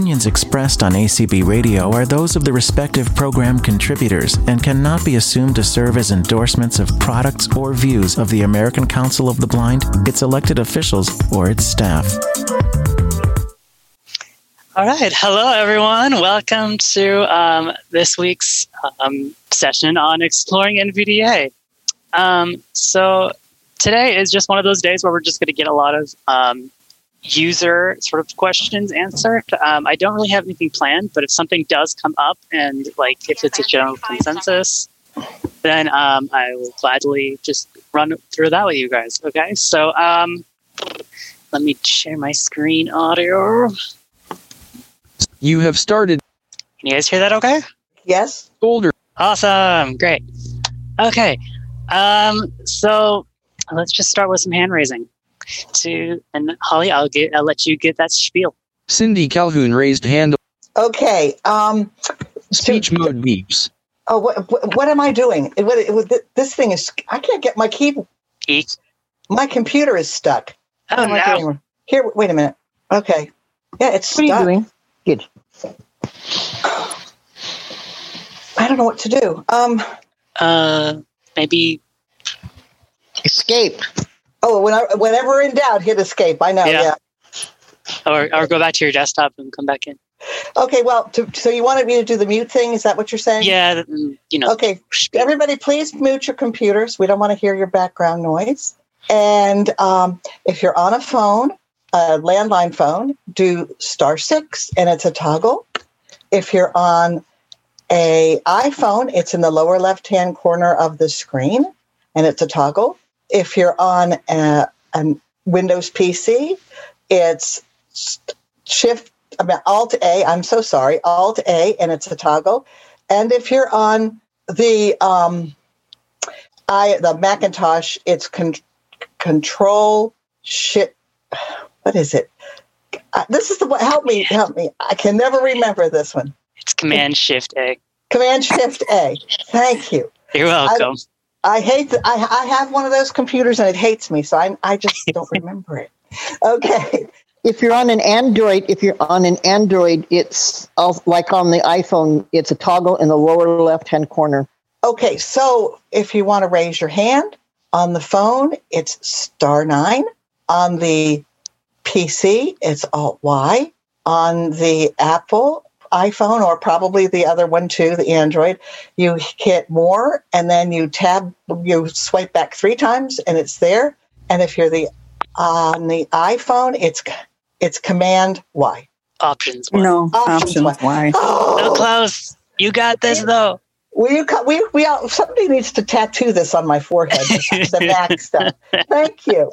opinions expressed on ACB Radio are those of the respective program contributors and cannot be assumed to serve as endorsements of products or views of the American Council of the Blind, its elected officials, or its staff. All right. Hello, everyone. Welcome to this week's session on exploring NVDA. So today is just one of those days where we're just going to get a lot of user sort of questions answered. I don't really have anything planned, but if something does come up and like if it's a general consensus, then I will gladly just run through that with you guys. Okay, so let me share my screen audio. You have started. Can you guys hear that okay? Yes. Older. Awesome. Great. Okay. So let's just start with some hand raising. And Holly, I'll let you get that spiel. Cindy Calhoun raised hand. Okay. Speech mode beeps. Oh, what am I doing? This thing is. I can't get my keyboard. My computer is stuck. Oh no! Here, wait a minminute. Okay. Yeah, it's stuck. What are you doing? Good. I don't know what to do. Maybe escape. Oh, whenever in doubt, hit escape. I know, yeah. Or go back to your desktop and come back in. Okay, well, so you wanted me to do the mute thing? Is that what you're saying? Yeah, Okay, everybody, please mute your computers. We don't want to hear your background noise. And if you're on a phone, a landline phone, do *6, and it's a toggle. If you're on an iPhone, it's in the lower left-hand corner of the screen, and it's a toggle. If you're on a Windows PC, it's Alt-A, I'm so sorry, Alt-A, and it's a toggle. And if you're on the Macintosh, it's Control-Shift. What is it? This is the one. Help me. I can never remember this one. It's Command-Shift-A. Command-Shift-A. Thank you. You're welcome. I hate that. I have one of those computers and it hates me, so I just don't remember it. Okay. If you're on an Android, it's like on the iPhone. It's a toggle in the lower left-hand corner. Okay. So if you want to raise your hand on the phone, it's *9. On the PC, it's Alt-Y. On the Apple iPhone, or probably the other one too, the Android, you hit more and then you swipe back 3 times and it's there. And if you're on the iPhone, it's Command Y. Options Y. No, Options Y. Oh. So close. You got this though. Somebody needs to tattoo this on my forehead. The Mac stuff. Thank you.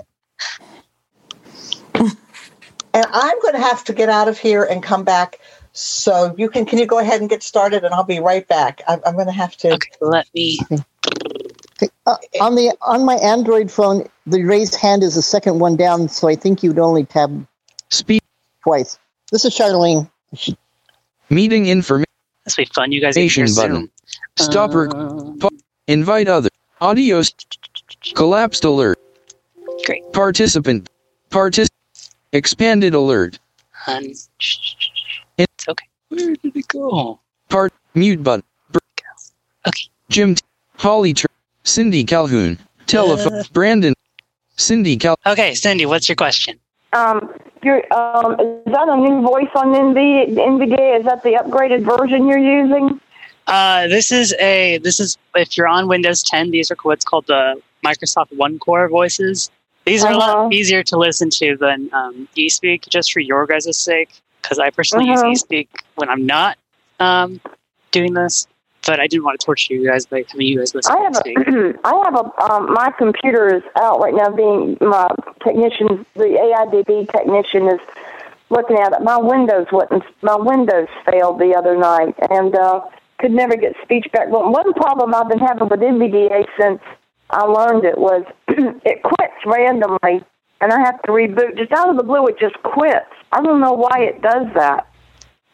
And I'm going to have to get out of here and come back. So you can you go ahead and get started, and I'll be right back. I'm going to have to. Okay, let me. On my Android phone, the raised hand is the second one down, so I think you'd only tab speak twice. This is Charlene. Meeting information. This be fun. You guys get your Zoom. Stop invite other audio. Collapsed alert. Great. Participant. Expanded alert. It's okay. Where did it go? Mute button. Okay. Jim T. Holly T. Cindy Calhoun. Telephone. Brandon. Cindy Calhoun. Okay, Cindy, what's your question? Is that a new voice on NVDA? Is that the upgraded version you're using? This is if you're on Windows 10, these are what's called the Microsoft OneCore voices. These are a lot easier to listen to than eSpeak, just for your guys' sake. Because I personally use eSpeak when I'm not doing this, but I didn't want to torture you guys by having you guys listen to eSpeak. My computer is out right now. My technician, the AIDB technician, is looking at it. My Windows failed the other night and could never get speech back. Well, one problem I've been having with NVDA since I learned it was it quits randomly. And I have to reboot. Just out of the blue, it just quits. I don't know why it does that.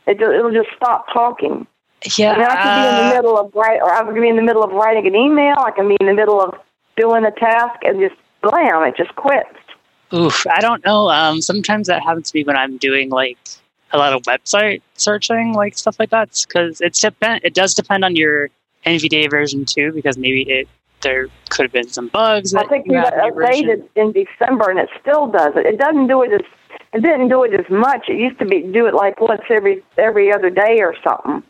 It'll just stop talking. Yeah. And I can be in the middle of writing an email. I can be in the middle of doing a task, and just blam, it just quits. Oof! I don't know. Sometimes that happens to me when I'm doing like a lot of website searching, like stuff like that, because it does depend on your NVDA version too, because maybe there could have been some bugs. I think we got updated in December, and it still does it. It doesn't do it as it didn't do it as much. It used to be do it like once every other day or something.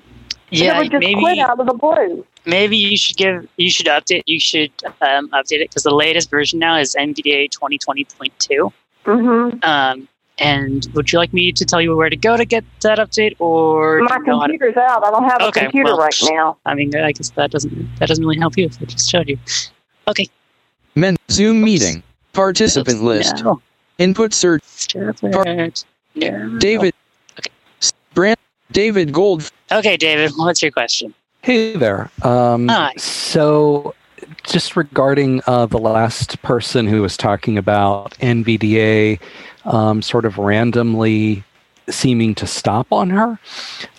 Yeah, it would just quit out of the blue. Maybe you should update it, because the latest version now is NVDA 2020.2. Mm-hmm. And would you like me to tell you where to go to get that update, or my computer's out? I don't have a computer right now. I mean, I guess that doesn't really help you if I just showed you. Okay. Men Zoom meeting participant list input search. David. Okay. Brand David Gold. Okay, David, what's your question? Hey there. Hi. So, just regarding the last person who was talking about NVDA. Sort of randomly seeming to stop on her.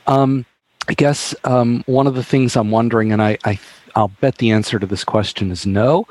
I guess one of the things I'm wondering, and I'll bet the answer to this question is no,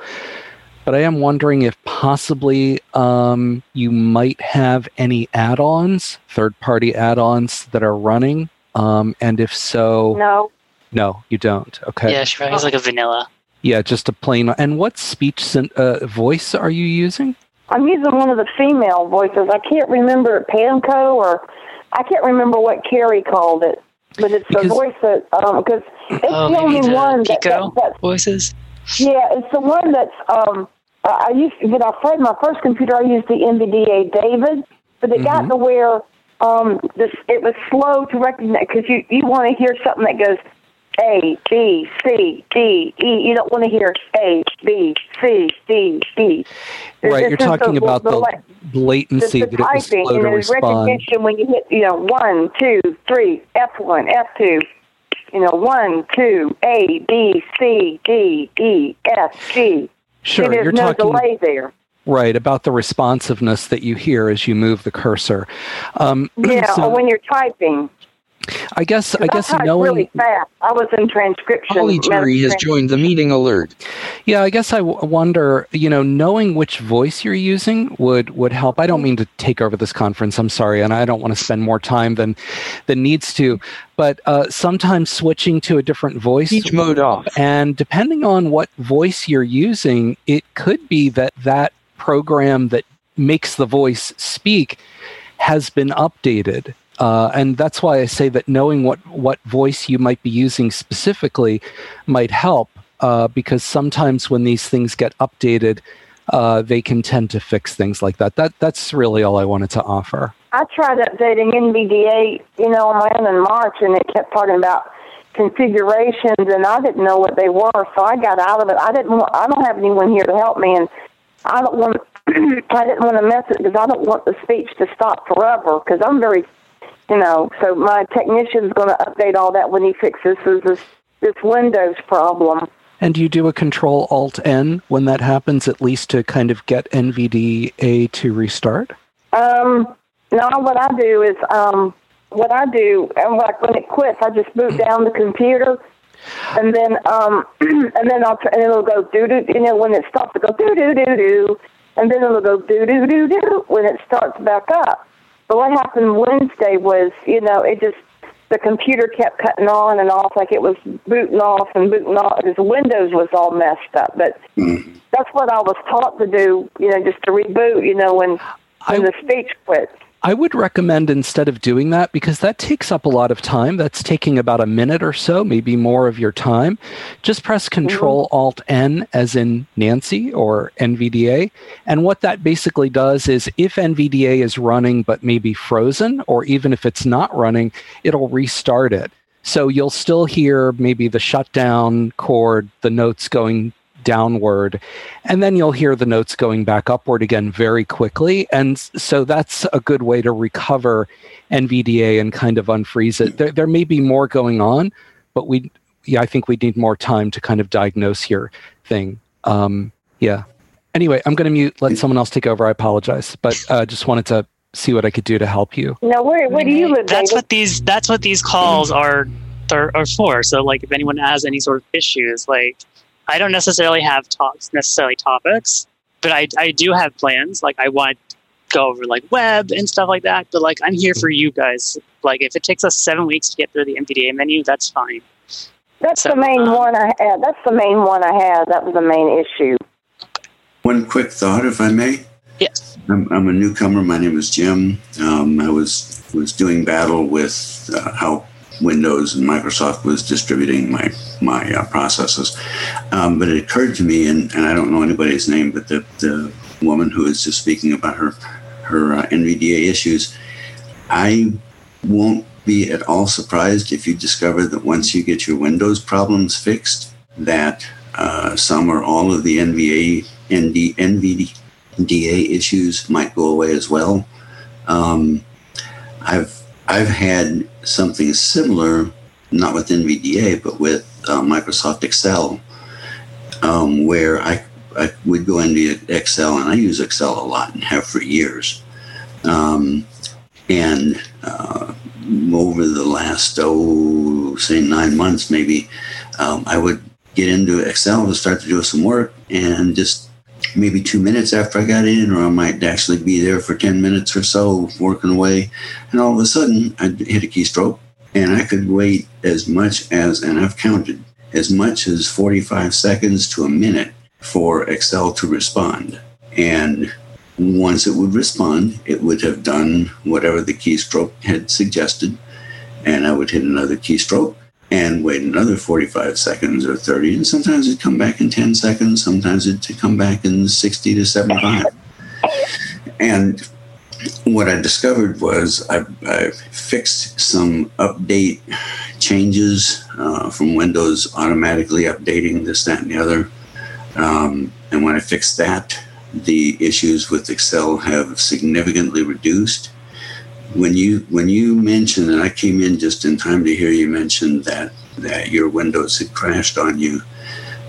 but I am wondering if possibly you might have any add-ons, third-party add-ons that are running, and if so... No. No, you don't. Okay. Yeah, she runs like a vanilla. Yeah, just a plain... And what speech voice are you using? I'm using one of the female voices. I can't remember Panko, or I can't remember what Carrie called it, but it's the voice that because it's the only one that voices. Yeah, it's the one that's I used when I had my first computer. I used the NVDA David, but it got to where it was slow to recognize, because you want to hear something that goes A, B, C, D, E. You don't want to hear A, B, C, D, E. Right, you're talking about the latency that it was slow to respond. Recognition when you hit, 1, 2, 3, F1, F2. 1, 2, A, B, C, D, E, F, G. Sure, there's no delay there. Right, about the responsiveness that you hear as you move the cursor. Or when you're typing. I guess knowing really fast. I was in transcription. Holly T has joined the meeting alert. Yeah, I guess I wonder, knowing which voice you're using would help. I don't mean to take over this conference. I'm sorry, and I don't want to spend more time than needs to. But sometimes switching to a different voice speech mode off, and depending on what voice you're using, it could be that program that makes the voice speak has been updated. And that's why I say that knowing what voice you might be using specifically might help, because sometimes when these things get updated, they can tend to fix things like that. That's really all I wanted to offer. I tried updating NVDA, on my own in March, and it kept talking about configurations, and I didn't know what they were, so I got out of it. I don't have anyone here to help me, and I didn't want to mess it, because I don't want the speech to stop forever, because I'm very... so my technician's going to update all that when he fixes this Windows problem. And do you do a Control-Alt-N when that happens, at least to kind of get NVDA to restart? No, what I do is, like when it quits, I just move down the computer, and then and it'll go doo-doo, when it stops, it'll go doo-doo-doo-doo, and then it'll go doo-doo-doo-doo when it starts back up. But what happened Wednesday was, the computer kept cutting on and off, like it was booting off and booting off, because Windows was all messed up. But that's what I was taught to do, just to reboot, when the speech quits. I would recommend instead of doing that, because that takes up a lot of time. That's taking about a minute or so, maybe more of your time. Just press Control-Alt-N as in Nancy or NVDA. And what that basically does is if NVDA is running but maybe frozen, or even if it's not running, it'll restart it. So you'll still hear maybe the shutdown chord, the notes going downward, and then you'll hear the notes going back upward again very quickly. And so that's a good way to recover NVDA and kind of unfreeze it. There may be more going on, but I think we need more time to kind of diagnose your thing. Anyway, I'm going to mute, let someone else take over. I apologize, but just wanted to see what I could do to help you. Now, where do you live? That's what these calls are for. So, like, if anyone has any sort of issues, like, I don't necessarily have topics, but I do have plans. Like I want go over like web and stuff like that. But like, I'm here for you guys. Like, if it takes us 7 weeks to get through the MPDA menu, that's fine. That's the main one I had. That was the main issue. One quick thought, if I may. Yes. I'm a newcomer. My name is Jim. I was doing battle with how Windows and Microsoft was distributing my processes. But it occurred to me, and I don't know anybody's name, but the woman who is just speaking about her NVDA issues, I won't be at all surprised if you discover that once you get your Windows problems fixed, that some or all of the NVDA issues might go away as well. I've had something similar, not with NVDA, but with Microsoft Excel, where I would go into Excel, and I use Excel a lot and have for years. And over the last, say 9 months maybe, I would get into Excel and start to do some work, and just maybe 2 minutes after I got in, or I might actually be there for 10 minutes or so working away, and all of a sudden I hit a keystroke, and I could wait as much as, and I've counted, as much as 45 seconds to a minute for Excel to respond. And once it would respond, it would have done whatever the keystroke had suggested, and I would hit another keystroke and wait another 45 seconds or 30, and sometimes it'd come back in 10 seconds, sometimes it'd come back in 60 to 75. And what I discovered was I fixed some update changes from Windows automatically updating this, that, and the other. And when I fixed that, the issues with Excel have significantly reduced. When you mentioned, and I came in just in time to hear you mention that your Windows had crashed on you,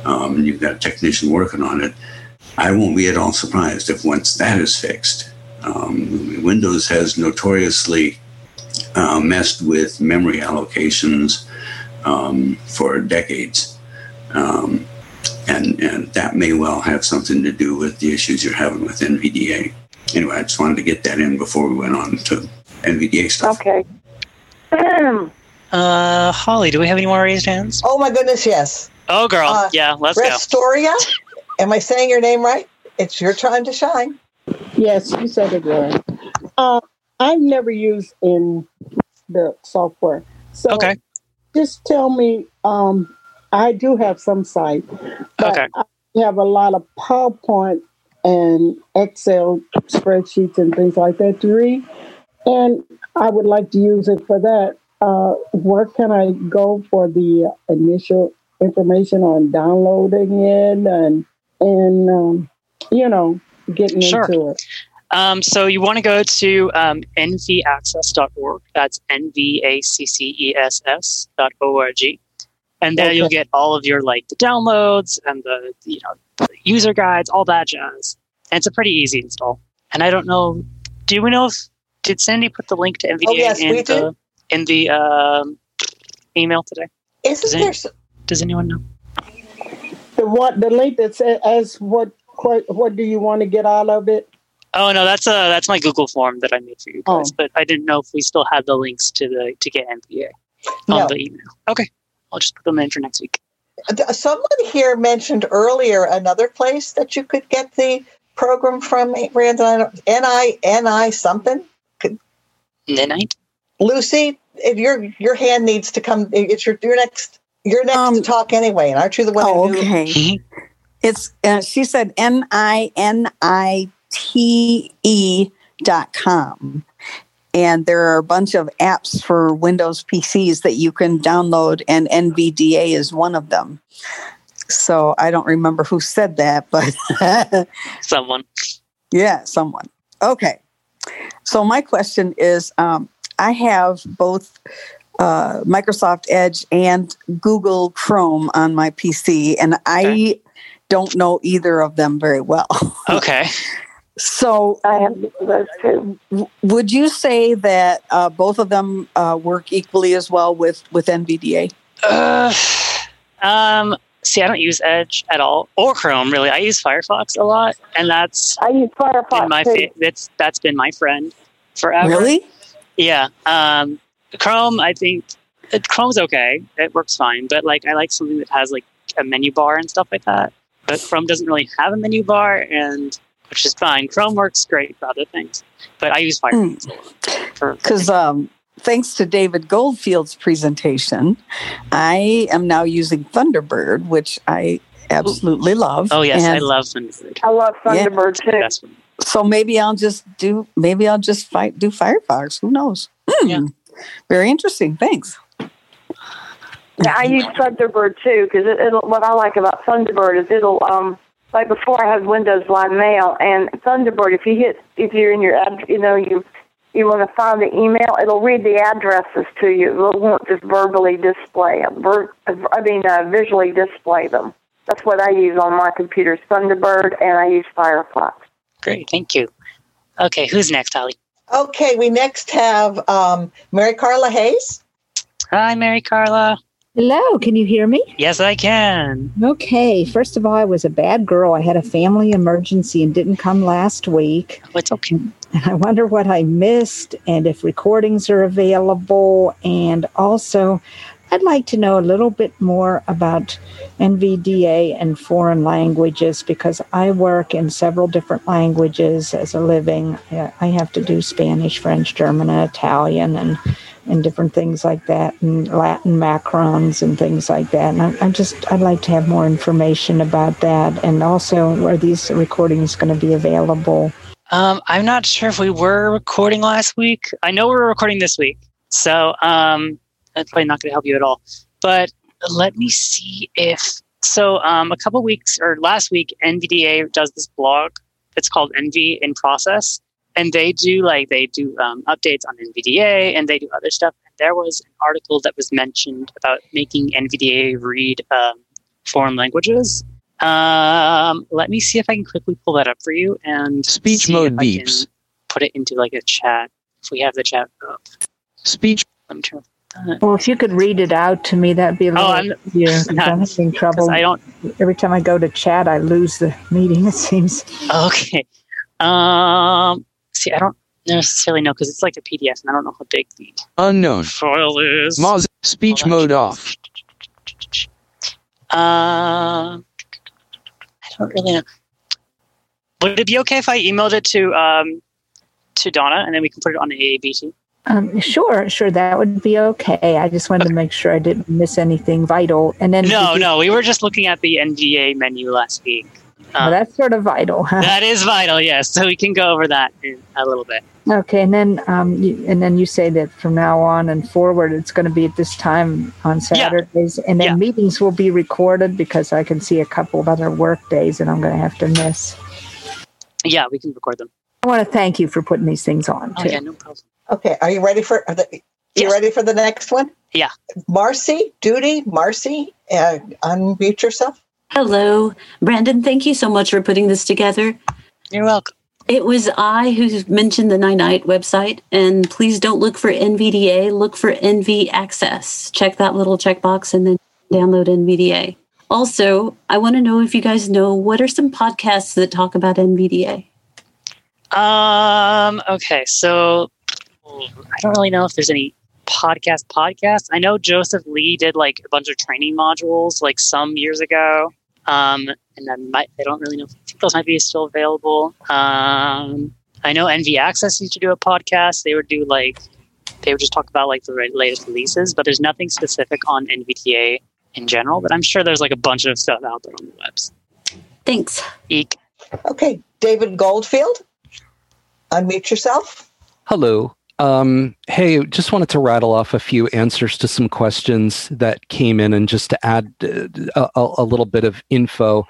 and you've got a technician working on it, I won't be at all surprised if once that is fixed. Windows has notoriously messed with memory allocations for decades. And that may well have something to do with the issues you're having with NVDA. Anyway, I just wanted to get that in before we went on to NVDA stuff. Okay. Holly, do we have any more raised hands? Oh, my goodness, yes. Oh, girl. Yeah, let's Restoria? Go. Restoria? Am I saying your name right? It's your time to shine. Yes, you said it right. I've never used in the software. So okay. Just tell me... I do have some site, but okay. I have a lot of PowerPoint and Excel spreadsheets and things like that to read, and I would like to use it for that. Where can I go for the initial information on downloading it and getting sure. into it? So you want to go to nvaccess.org. That's nvaccess.org. And there you'll get all of your like the downloads and the the user guides, all that jazz. And it's a pretty easy install. And I don't know, do we know if did Cindy put the link to NVDA in the email today? Does anyone know? The link that says what do you want to get out of it? Oh no, that's my Google form that I made for you guys. But I didn't know if we still had the links to get NVDA on the email. Okay. I'll just put them in for next week. Someone here mentioned earlier another place that you could get the program from, Brandon. N-I something? Ninite? Lucy, if your hand needs to come. It's you're next to talk anyway, and aren't you the one who okay. It's, she said ninite.com. And there are a bunch of apps for Windows PCs that you can download, and NVDA is one of them. So I don't remember who said that, but... someone. Yeah, someone. Okay. So my question is, I have both Microsoft Edge and Google Chrome on my PC, and I don't know either of them very well. Okay. So, I have those two. Would you say that both of them work equally as well with NVDA? see, I don't use Edge at all or Chrome really. I use Firefox a lot, and that's been my friend forever. Really? Yeah. Chrome, I think Chrome's okay. It works fine, but like I like something that has like a menu bar and stuff like that. But Chrome doesn't really have a menu bar, and which is fine. Chrome works great for other things, but I use Firefox a lot. Because thanks to David Goldfield's presentation, I am now using Thunderbird, which I absolutely love. Oh yes, and I love Thunderbird. I love Thunderbird too. So maybe I'll just do Firefox. Who knows? Yeah. Very interesting. Thanks. Yeah, I use Thunderbird too, because what I like about Thunderbird is it'll like before I had Windows Live Mail, and Thunderbird, if you want to find the email, it'll read the addresses to you. It won't just visually display them. That's what I use on my computer, Thunderbird, and I use Firefox. Great, thank you. Okay, who's next, Holly? Okay, we next have Mary Carla Hayes. Hi, Mary Carla. Hello, can you hear me? Yes, I can. Okay, first of all, I was a bad girl. I had a family emergency and didn't come last week. Oh, it's okay. And I wonder what I missed and if recordings are available. And also, I'd like to know a little bit more about NVDA and foreign languages, because I work in several different languages as a living. I have to do Spanish, French, German, and Italian, and different things like that, and Latin macarons and things like that. And I'd like to have more information about that. And also, are these recordings going to be available? I'm not sure if we were recording last week. I know we were recording this week. So that's probably not going to help you at all. But let me see if... So a couple weeks, or last week, NVDA does this blog. It's called NV in Process. And they do updates on NVDA, and they do other stuff. And there was an article that was mentioned about making NVDA read foreign languages. Let me see if I can quickly pull that up for you and speech mode beeps. Put it into like a chat if we have the chat up. Speech. Let me try. Well, if you could read it out to me, that'd be a little easier. I'm having trouble. Every time I go to chat, I lose the meeting. It seems. Okay. See, I don't necessarily know because it's like a PDF, and I don't know how big the unknown file is. Speech mode off. I don't really know. Would it be okay if I emailed it to Donna, and then we can put it on the AABT? Sure, that would be okay. I just wanted to make sure I didn't miss anything vital. And then we were just looking at the NDA menu last week. That's sort of vital. Huh? That is vital, yes. So we can go over that in a little bit. Okay, and then you say that from now on and forward, it's going to be at this time on Saturdays, and then meetings will be recorded because I can see a couple of other work days that I'm going to have to miss. Yeah, we can record them. I want to thank you for putting these things on, too. Oh, yeah, no problem. Okay, are you ready for the next one? Yeah. Marcy, unmute yourself. Hello, Brandon. Thank you so much for putting this together. You're welcome. It was I who mentioned the 99 website, and please don't look for NVDA. Look for NV Access. Check that little checkbox and then download NVDA. Also, I want to know if you guys know what are some podcasts that talk about NVDA. Okay, so I don't really know if there's any podcasts. I know Joseph Lee did like a bunch of training modules like some years ago. And I don't really know. I think those might be still available. I know NV Access used to do a podcast. They would just talk about like the latest releases, but there's nothing specific on NVDA in general. But I'm sure there's like a bunch of stuff out there on the webs. Thanks. Eek. Okay, David Goldfield, unmute yourself. Hello. Hey, just wanted to rattle off a few answers to some questions that came in and just to add a little bit of info.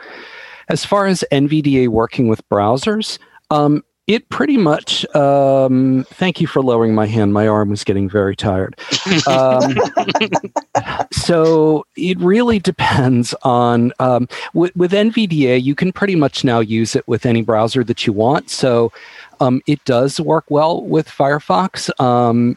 As far as NVDA working with browsers, it pretty much, thank you for lowering my hand. My arm was getting very tired. So it really depends on, with NVDA, you can pretty much now use it with any browser that you want. So it does work well with Firefox,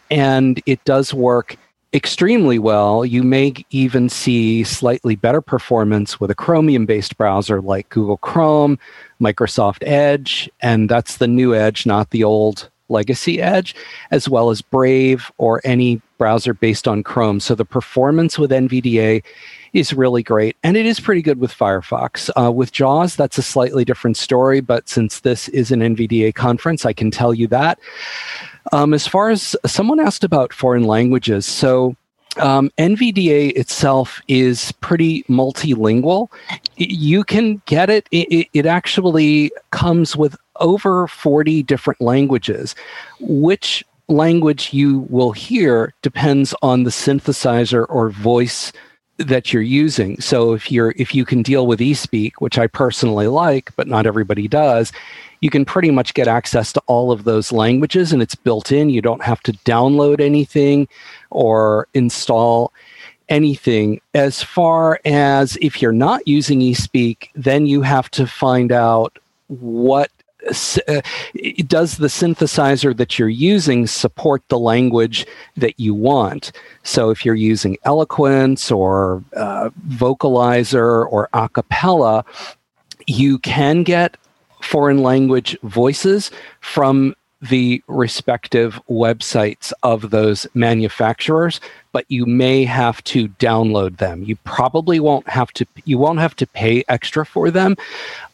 and it does work extremely well, you may even see slightly better performance with a Chromium-based browser like Google Chrome, Microsoft Edge, and that's the new Edge, not the old legacy Edge, as well as Brave or any browser based on Chrome. So the performance with NVDA is really great, and it is pretty good with Firefox. With JAWS, that's a slightly different story, but since this is an NVDA conference, I can tell you that. As far as someone asked about foreign languages, so NVDA itself is pretty multilingual. You can get it. It actually comes with over 40 different languages. Which language you will hear depends on the synthesizer or voice that you're using. So if you can deal with eSpeak, which I personally like, but not everybody does, you can pretty much get access to all of those languages, and it's built in. You don't have to download anything or install anything. As far as if you're not using eSpeak, then you have to find out what does the synthesizer that you're using support the language that you want. So if you're using Eloquence or Vocalizer or Acapella, you can get foreign language voices from the respective websites of those manufacturers, but you may have to download them. You probably won't have to pay extra for them,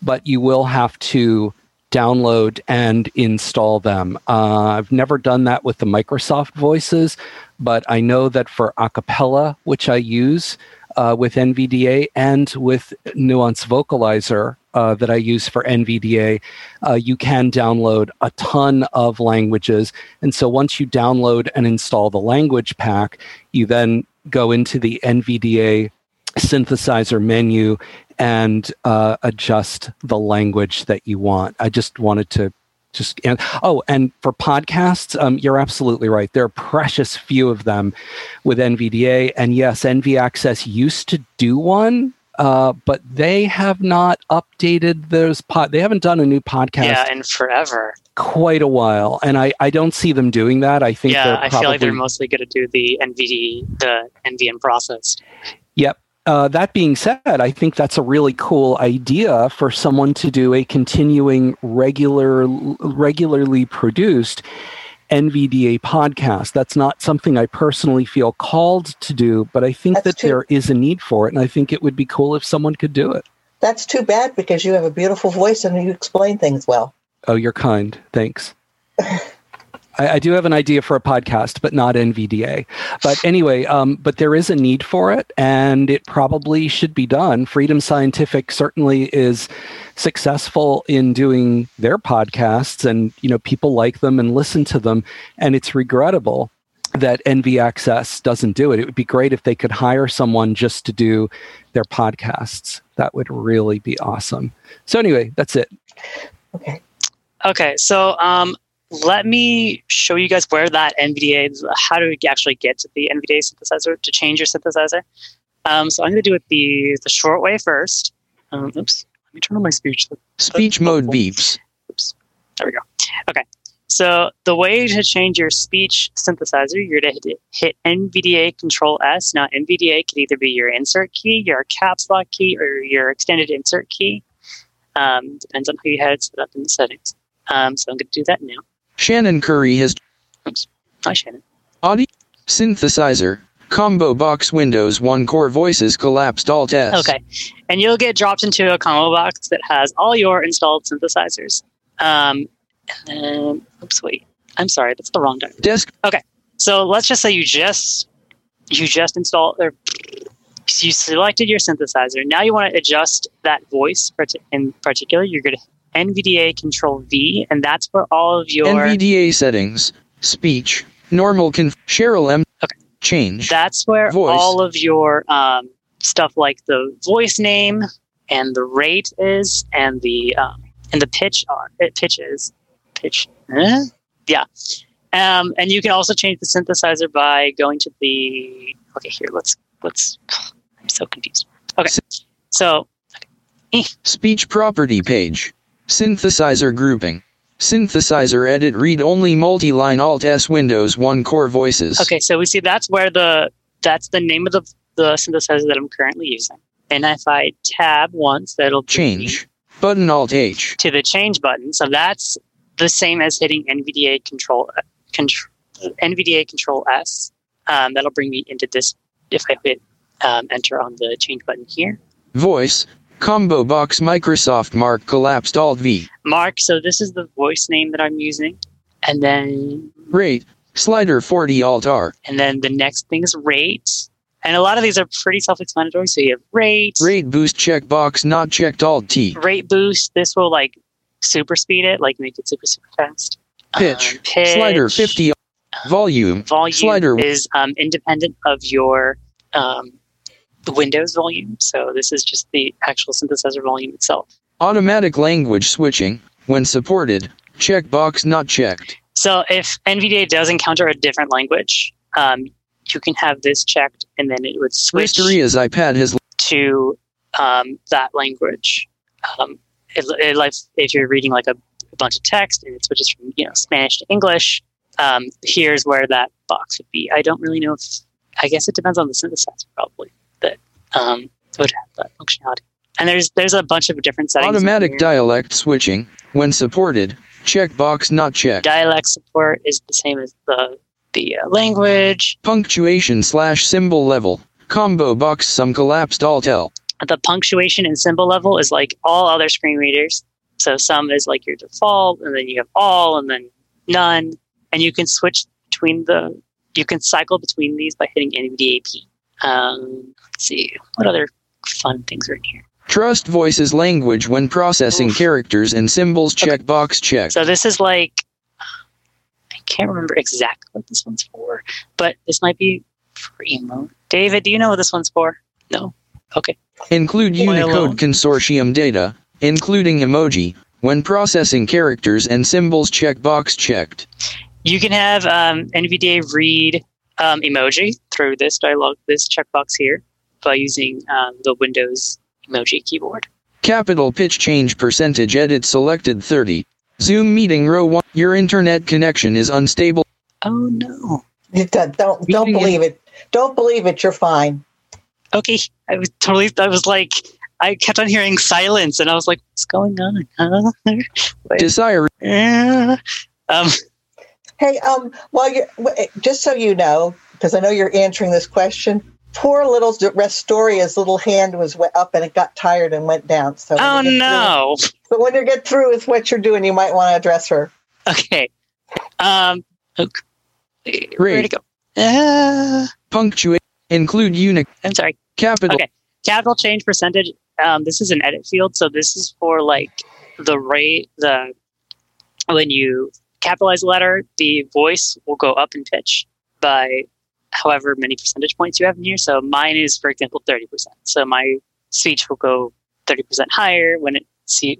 but you will have to download and install them. I've never done that with the Microsoft voices, but I know that for Acapella, which I use with NVDA, and with Nuance Vocalizer that I use for NVDA, you can download a ton of languages. And so once you download and install the language pack, you then go into the NVDA synthesizer menu and adjust the language that you want. I just wanted to and for podcasts, you're absolutely right. There are precious few of them with NVDA. And yes, NV Access used to do one, but they have not updated those. They haven't done a new podcast. Yeah, in forever. Quite a while. And I don't see them doing that. I think they're probably... I feel like they're mostly going to do the NVM process. Yep. That being said, I think that's a really cool idea for someone to do a continuing, regularly produced NVDA podcast. That's not something I personally feel called to do, but I think that's there is a need for it, and I think it would be cool if someone could do it. That's too bad, because you have a beautiful voice and you explain things well. Oh, you're kind. Thanks. I do have an idea for a podcast, but not NVDA. But anyway, but there is a need for it, and it probably should be done. Freedom Scientific certainly is successful in doing their podcasts, and people like them and listen to them. And it's regrettable that NV Access doesn't do it. It would be great if they could hire someone just to do their podcasts. That would really be awesome. So anyway, that's it. Okay. So. Let me show you guys where that NVDA, how do we actually get to the NVDA synthesizer, to change your synthesizer. So I'm going to do it the short way first. Let me turn on my speech. Speech mode beeps. Oops. There we go. Okay. So the way to change your speech synthesizer, you're going to hit NVDA Control S. Now, NVDA could either be your insert key, your caps lock key, or your extended insert key. Depends on who you had it set up in the settings. So I'm going to do that now. Shannon Curry has... Oops. Hi, Shannon. Audio synthesizer combo box Windows OneCore voices collapsed Alt S. Okay, and you'll get dropped into a combo box that has all your installed synthesizers. I'm sorry, that's the wrong dialog. Disk. Okay, so let's just say you just installed or you selected your synthesizer. Now you want to adjust that voice in particular. You're going to NVDA Control V, and that's where all of your NVDA settings, speech, normal, Cheryl M. Okay. Change. That's where voice. All of your stuff like the voice name and the rate is, and the pitch are. It pitches. Pitch. Huh? Yeah. And you can also change the synthesizer by going to the. Okay, here. Let's. I'm so confused. Okay. So. Okay. Speech property page. Synthesizer grouping. Synthesizer edit read-only multi-line Alt-S Windows OneCore voices. Okay, so we see that's where that's the name of the synthesizer that I'm currently using. And if I tab once, that'll change button Alt-H to the change button. So that's the same as hitting NVDA Control S. That'll bring me into this if I hit enter on the change button here. Voice. Combo box Microsoft Mark collapsed Alt V. Mark, so this is the voice name that I'm using. And then rate, slider 40 Alt R. And then the next thing is rate. And a lot of these are pretty self-explanatory. So you have rate. Rate boost checkbox not checked Alt T. Rate boost, this will like super speed it, like make it super, super fast. Pitch, slider 50. Volume slider is independent of your the Windows volume, so this is just the actual synthesizer volume itself. Automatic language switching, when supported, checkbox not checked. So if NVDA does encounter a different language, you can have this checked, and then it would switch Restoria's iPad has to that language. It like if you're reading like a bunch of text, and it switches from Spanish to English. Here's where that box would be. I don't really know if... I guess it depends on the synthesizer, probably. That would have that functionality. And there's a bunch of different settings. Automatic dialect switching, when supported, checkbox not checked. Dialect support is the same as the language. Punctuation / symbol level, combo box some collapsed Alt L. The punctuation and symbol level is like all other screen readers. So some is like your default, and then you have all, and then none. And you can switch between you can cycle between these by hitting NVDA-P. Let's see, what other fun things are in here? Trust voices language when processing characters and symbols checkbox check. So this is like, I can't remember exactly what this one's for, but this might be for emote. David, do you know what this one's for? No? Okay. Include Unicode consortium data, including emoji, when processing characters and symbols checkbox checked. You can have NVDA read emoji through this checkbox here, by using the Windows emoji keyboard. Capital pitch change percentage edit selected 30. Zoom meeting row 1. Your internet connection is unstable. Oh no! Don't believe it. Don't believe it. You're fine. Okay, I kept on hearing silence, and I was like, "What's going on?" Desire. Hey, just so you know, because I know you're answering this question, poor little Restoria's little hand was up and it got tired and went down. So oh, no. But when you get through with what you're doing, you might want to address her. Okay. Okay. Where'd it go? Punctuate. Include unit. I'm sorry. Capital. Okay. Capital change percentage. This is an edit field. So this is for like the rate, when you capitalized letter, the voice will go up in pitch by however many percentage points you have in here. So mine is, for example, 30%. So my speech will go 30% higher when you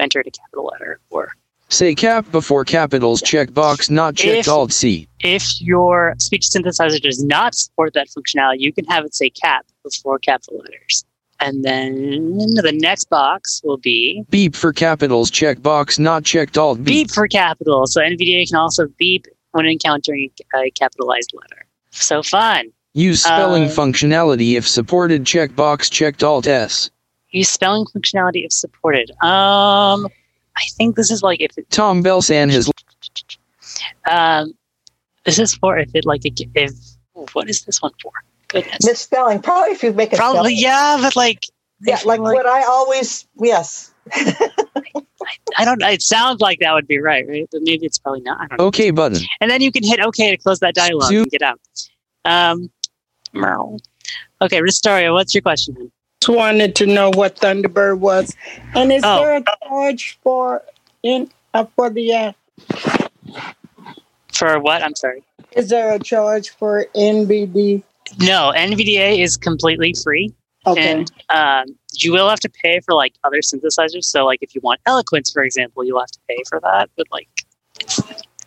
enter it a capital letter. Or say cap before capitals checkbox not checked Alt C. If your speech synthesizer does not support that functionality, you can have it say cap before capital letters. And then the next box will be... Beep for capitals, checkbox, not checked Alt beep. Beep for capitals. So NVDA can also beep when encountering a capitalized letter. So fun. Use spelling functionality if supported, checkbox, checked Alt S. Use spelling functionality if supported. I think this is like if... It, Tom Belsan has... this is for if it like... if what is this one for? Goodness. Misspelling, probably if you make a probably, spelling. Yeah, but like... Yeah, like what I always... Yes. I don't know. It sounds like that would be right? But maybe it's probably not. I don't know. OK button. And then you can hit OK to close that dialogue and get out. OK, Restoria, what's your question? Just wanted to know what Thunderbird was. And is there a charge for what? I'm sorry. Is there a charge for NVD? No, NVDA is completely free. Okay. And you will have to pay for like other synthesizers. So like if you want Eloquence, for example, you'll have to pay for that. But like,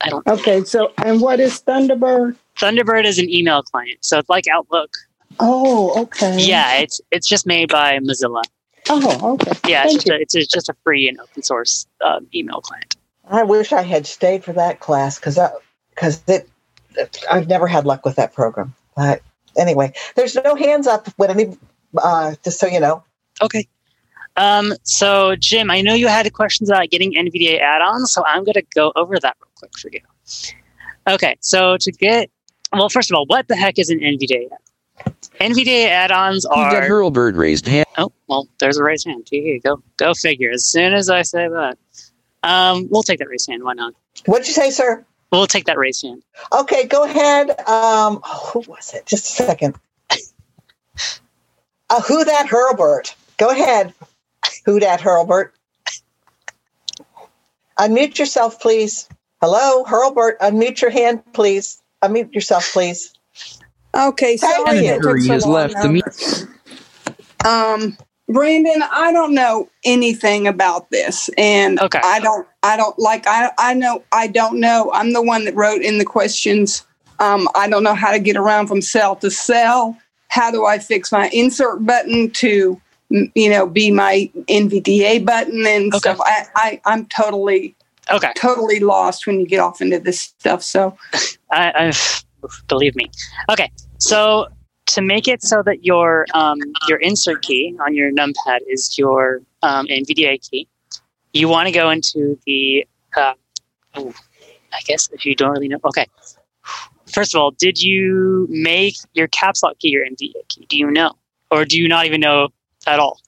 I don't know. Okay, so and what is Thunderbird? Thunderbird is an email client. So it's like Outlook. Oh, okay. Yeah, it's just made by Mozilla. Oh, okay. Yeah, it's just a free and open source email client. I wish I had stayed for that class because I've never had luck with that program. But anyway, there's no hands up with any. Just so you know. Okay. So, Jim, I know you had questions about getting NVDA add-ons, so I'm going to go over that real quick for you. Okay. So to get, well, first of all, what the heck is an NVDA add-on? NVDA add-ons are... You got Hurlbert raised hand. Oh, well, there's a raised hand. Here you go. Go figure. As soon as I say that. We'll take that raised hand. Why not? What'd you say, sir? We'll take that raised hand. Okay, go ahead. Who was it? Just a second. Who that Hurlbert? Go ahead. Who that Hurlbert? Unmute yourself, please. Hello, Hurlbert. Unmute your hand, please. Unmute yourself, please. Okay, sorry. Brandon, I don't know anything about this, and okay. I don't know. I'm the one that wrote in the questions. I don't know how to get around from cell to cell. How do I fix my insert button to, be my NVDA button and stuff? I'm totally lost when you get off into this stuff. So, believe me. Okay, so to make it so that your insert key on your numpad is your NVDA key, you want to go into the. I guess if you don't really know. Okay. First of all, did you make your caps lock key your NVDA key? Do you know? Or do you not even know at all?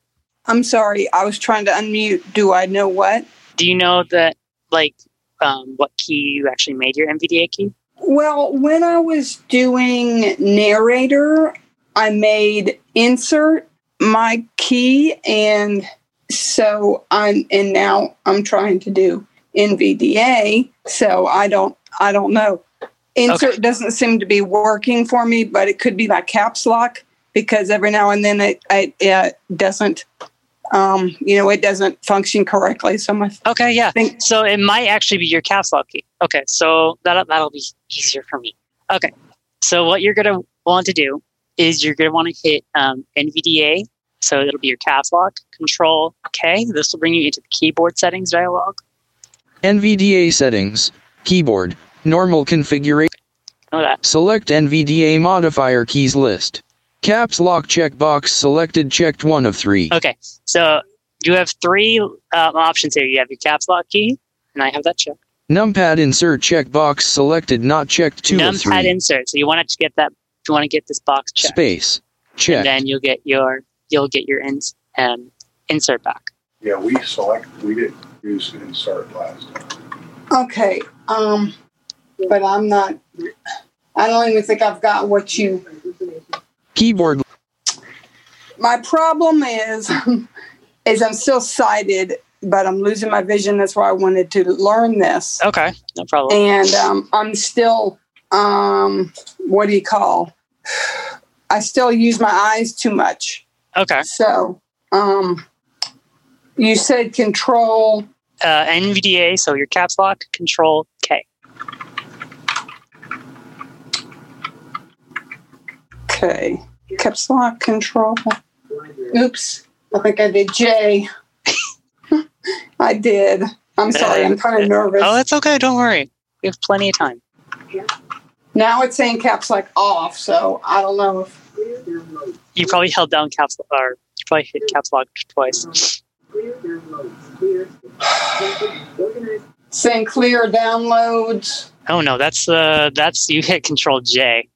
I'm sorry. I was trying to unmute. Do I know what? Do you know that, what key you actually made your NVDA key? Well, when I was doing Narrator, I made insert my key. And so now I'm trying to do NVDA. So I don't know. Insert doesn't seem to be working for me, but it could be my caps lock because every now and then it doesn't, it doesn't function correctly. So much. Okay, yeah. So it might actually be your caps lock key. Okay, so that'll be easier for me. Okay, so what you're gonna want to do is you're gonna want to hit NVDA. So it'll be your caps lock, Control K. This will bring you into the keyboard settings dialog. NVDA settings, keyboard. Normal configuration. Select NVDA modifier keys list. Caps lock checkbox selected. Checked one of three. Okay, so you have three options here. You have your caps lock key, and I have that checked. Numpad insert checkbox selected. Not checked two of three. Numpad insert. So you want to get that. You want to get this box checked. Space. Check. And then you'll get your insert back. Yeah, we didn't use insert last time. Okay. But I'm not. I don't even think I've got what you. Keyboard. My problem is I'm still sighted, but I'm losing my vision. That's why I wanted to learn this. Okay, no problem. And I'm still. What do you call? I still use my eyes too much. Okay. So, you said Control. NVDA. So your caps lock. Control K. Okay. Caps lock control. Oops. I think I did J. I did. I'm sorry. I'm kind of nervous. Oh, that's okay. Don't worry. We have plenty of time. Yeah. Now it's saying caps lock off, so I don't know if you probably held down caps lock, or you probably hit caps lock twice. Saying clear downloads. Oh no, that's you hit Control J.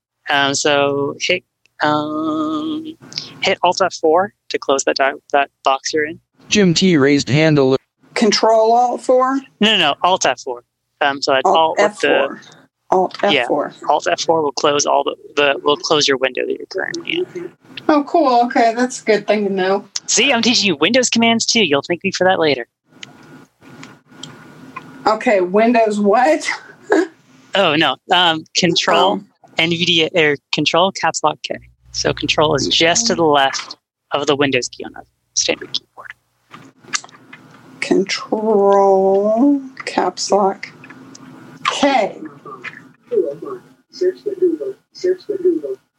So hit Alt F4 to close that box you're in. Jim T raised hand alert. Control Alt 4? No, Alt F4. So that's Alt F4. Alt F4. Yeah, Alt F4 will close will close your window that you're currently in. Oh, cool. Okay, that's a good thing to know. See, I'm teaching you Windows commands too. You'll thank me for that later. Okay, Windows what? Oh no, Control. NVDA or Control Caps Lock K. So Control is just to the left of the Windows key on a standard keyboard. Control Caps Lock K.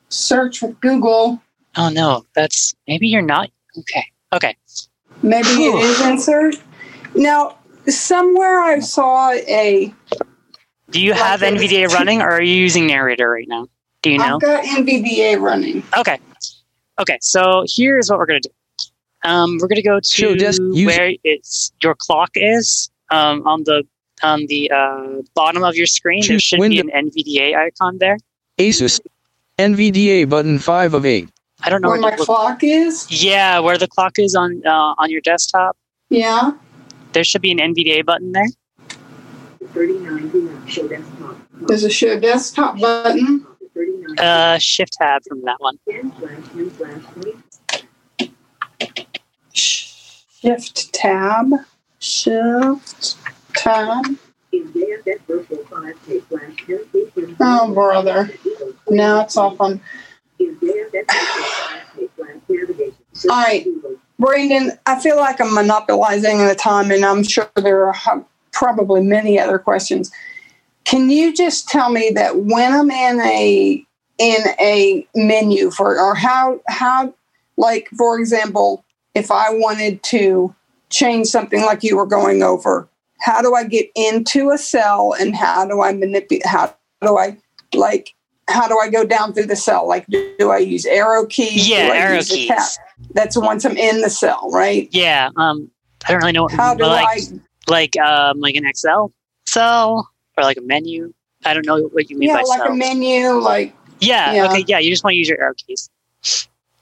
Search with Google. Oh no, maybe you're not. Okay. Maybe it is insert. Now, Somewhere I saw a... Do you have NVDA running, or are you using Narrator right now? Do you know? I've got NVDA running. Okay, so here's what we're going to do. We're going to go to where it's your clock is on the bottom of your screen. There should be an NVDA icon there. Asus NVDA button 5 of 8. I don't know where my clock is. Yeah, where the clock is on your desktop. Yeah. There should be an NVDA button there. 3090 show desktop. There's a show desktop button. Shift tab from that one. Shift tab. Oh, brother. Now it's off on. All right, Brandon, I feel like I'm monopolizing the time, and I'm sure there are probably many other questions. Can you just tell me that when I'm in a menu like, for example, if I wanted to change something like you were going over, how do I get into a cell, and how do I manipulate? How do I go down through the cell? Like, do I use arrow keys? Yeah, arrow keys. That's once I'm in the cell, right? Yeah. I don't really know. How do like an Excel cell or like a menu? I don't know what you mean by cell. Yeah, like a menu, like. Yeah. Okay. Yeah, you just want to use your arrow keys.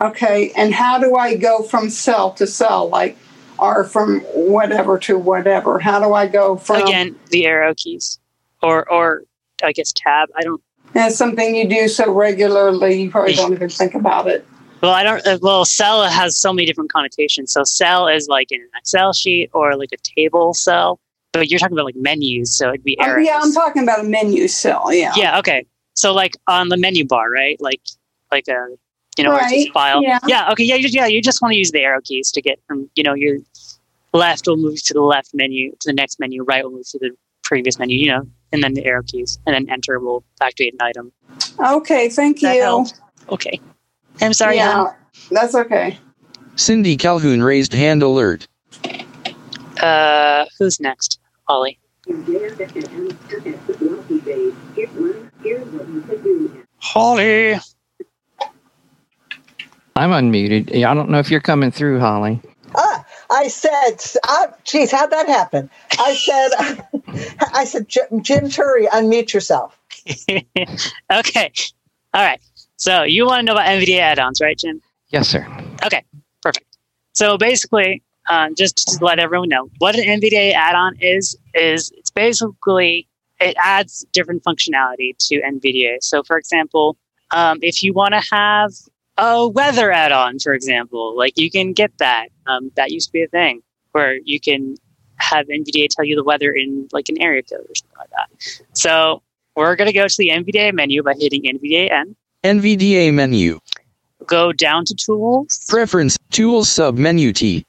Okay, and how do I go from cell to cell, like, or from whatever to whatever? How do I go from? Again, the arrow keys, or I guess tab. I don't. That's something you do so regularly, you probably don't even think about it. Well, I don't. Well, cell has so many different connotations. So cell is like in an Excel sheet or like a table cell. But you're talking about like menus, so it'd be arrows. Yeah, I'm talking about a menu cell. Yeah. Yeah. Okay. So like on the menu bar, right? Like a right. File. Yeah. Yeah. Okay. Yeah. You just want to use the arrow keys to get from your left will move to the left menu to the next menu, right will move to the previous menu. And then the arrow keys, and then enter will activate an item. Okay, thank you. That helped. Okay. I'm sorry. Yeah, that's okay. Cindy Calhoun raised hand alert. Who's next? Holly. Holly! I'm unmuted. I don't know if you're coming through, Holly. I said, geez, how'd that happen? I said, Jim Turi, unmute yourself. Okay. All right. So you want to know about NVDA add-ons, right, Jim? Yes, sir. Okay. Perfect. So basically, just to let everyone know, what an NVDA add-on is it's basically, it adds different functionality to NVDA. So for example, if you want to have a weather add-on, for example, like you can get that. That used to be a thing where you can have NVDA tell you the weather in like an area code or something like that. So we're going to go to the NVDA menu by hitting NVDA N. NVDA menu. Go down to Tools. Preference, Tools submenu T.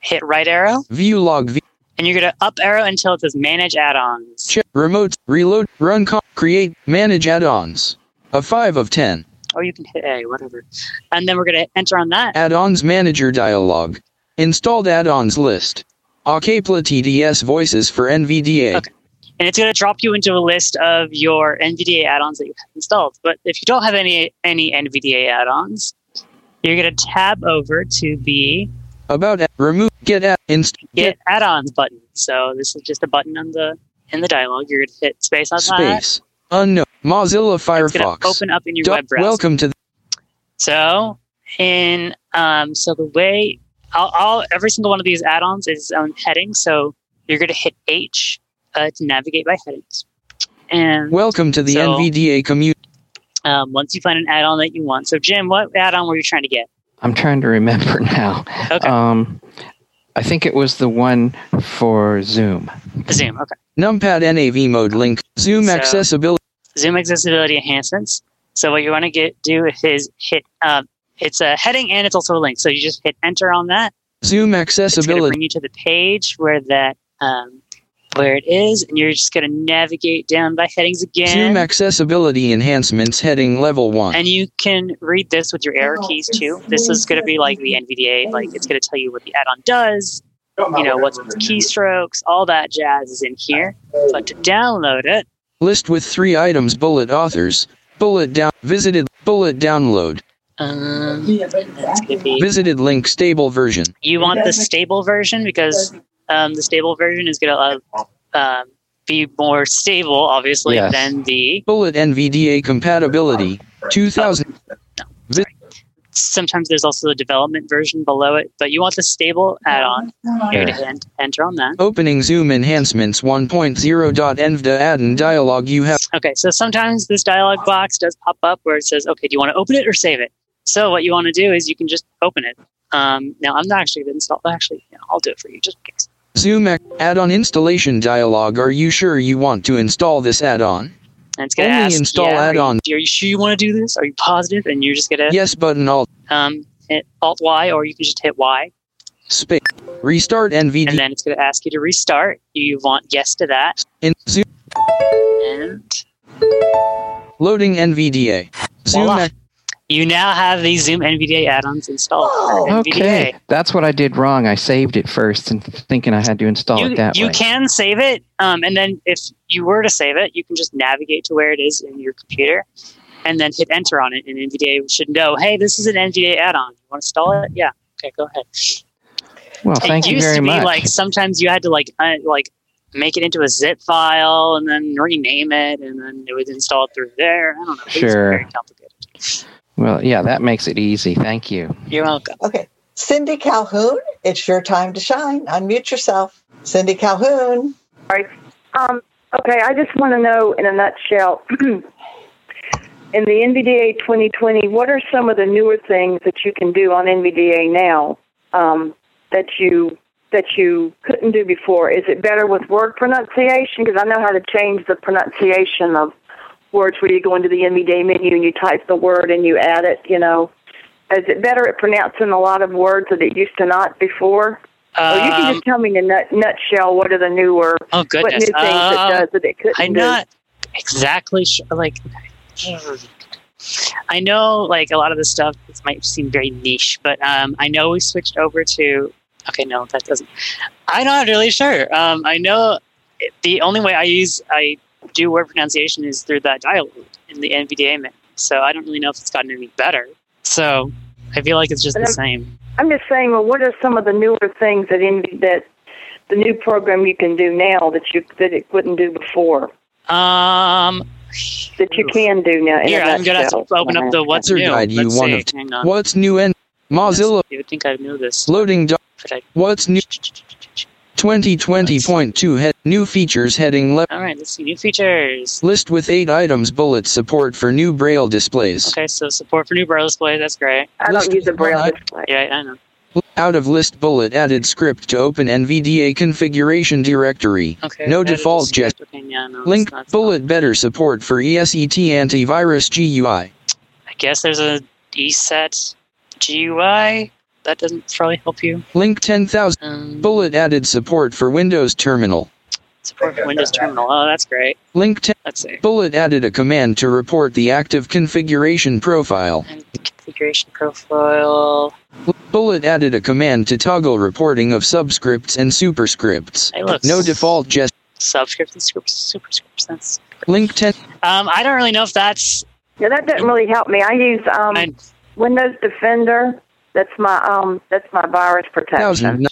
Hit right arrow. View log V. And you're going to up arrow until it says Manage Add-ons. Check, Remote, Reload, Run, Create, Manage Add-ons. A 5 of 10. Or you can hit A, whatever. And then we're going to enter on that. Add-ons Manager dialog. Installed add-ons list. Acapla TDS voices for NVDA. Okay. And it's going to drop you into a list of your NVDA add-ons that you have installed. But if you don't have any NVDA add-ons, you're going to tab over to the... About, remove, get add-ons button. So this is just a button in the dialog. You're going to hit space on that. Space. Unknown. Mozilla Firefox. It's open up in your web browser. Welcome to. So the way every single one of these add-ons is its own heading. So you're going to hit H to navigate by headings. And welcome to the NVDA community. Once you find an add-on that you want. So Jim, what add-on were you trying to get? I'm trying to remember now. Okay. I think it was the one for Zoom. Zoom. Okay. Numpad NAV mode link. Zoom accessibility enhancements. So what you want to do is hit, it's a heading and it's also a link. So you just hit enter on that. Zoom accessibility. It's going to bring you to the page where that, where it is, and you're just going to navigate down by headings again. Zoom accessibility enhancements heading level 1. And you can read this with your arrow keys too. This is going to be like the NVDA, like it's going to tell you what the add-on does. you know, what's with keystrokes, all that jazz is in here. But to download it, list with three items, bullet authors, bullet down, visited, bullet download. That's gonna be visited link, stable version. You want the stable version because the stable version is going to be more stable, obviously, than the bullet NVDA compatibility 2000. Sometimes there's also the development version below it, but you want the stable add-on. You're going to enter on that. Opening Zoom enhancements 1.0.env add-in dialog you have. Okay, so sometimes this dialog box does pop up where it says, okay, do you want to open it or save it? So what you want to do is you can just open it. Now, I'm not actually going to install it. Actually, yeah, I'll do it for you just in case. Zoom add-on installation dialog. Are you sure you want to install this add-on? And it's going to ask, install add-on. Are you sure you want to do this? Are you positive? And you're just going to... Yes button, alt. Hit Alt-Y, or you can just hit Y. Space. Restart NVDA. And then it's going to ask you to restart. You want yes to that. In Zoom. And... Loading NVDA. Zoom. Voila. You now have these Zoom NVDA add-ons installed. Oh, okay. That's what I did wrong. I saved it first and thinking I had to install it that way. You can save it, and then if you were to save it, you can just navigate to where it is in your computer and then hit enter on it, and NVDA should know, hey, this is an NVDA add-on. You want to install it? Yeah. Okay, go ahead. Well, thank you very much. It used to be like sometimes you had to like make it into a zip file and then rename it, and then it was installed through there. I don't know. Sure. It was very complicated. Well, yeah, that makes it easy. Thank you. You're welcome. Okay. Cindy Calhoun, it's your time to shine. Unmute yourself. Cindy Calhoun. All right. Okay, I just want to know, in a nutshell, in the NVDA 2020, what are some of the newer things that you can do on NVDA now that you couldn't do before? Is it better with word pronunciation? Because I know how to change the pronunciation of words where you go into the NVDA menu and you type the word and you add it, you know. Is it better at pronouncing a lot of words that it used to not before? Or you can just tell me in a nutshell what are the newer, what new things it does that it couldn't do. I'm not exactly sure. Like, I know like a lot of the stuff, it might seem very niche, but I know we switched over to, okay, no, that doesn't. I'm not really sure. I know the only way I do word pronunciation is through that dialogue in the NVDA menu. So I don't really know if it's gotten any better. So I feel like it's just the same. I'm just saying, well, what are some of the newer things that the new program you can do now that it couldn't do before? That you can do now. Here, I'm going to have to open up the what's new. Let's see. Hang on. What's new in Mozilla? You would think I knew this. Loading. What's new? 2020.2 head new features heading left. All right, let's see new features. List with 8 items. Bullet support for new braille displays. Okay, so support for new braille displays. That's great. I don't use a braille display. Yeah, I know. Out of list bullet added script to open NVDA configuration directory. Okay. No default gesture. Okay, yeah, no, link bullet better support for ESET antivirus GUI. I guess there's a ESET GUI. That doesn't probably help you. Link 10,000. Bullet added support for Windows Terminal. Support for Windows Terminal. Oh, that's great. Link 10. Let's see. Bullet added a command to report the active configuration profile. And configuration profile. Bullet added a command to toggle reporting of subscripts and superscripts. Hey, look. No default gesture. Subscripts and superscripts. That's great. Link 10. I don't really know if that's... Yeah, that doesn't really help me. I use Windows Defender... That's my virus protection.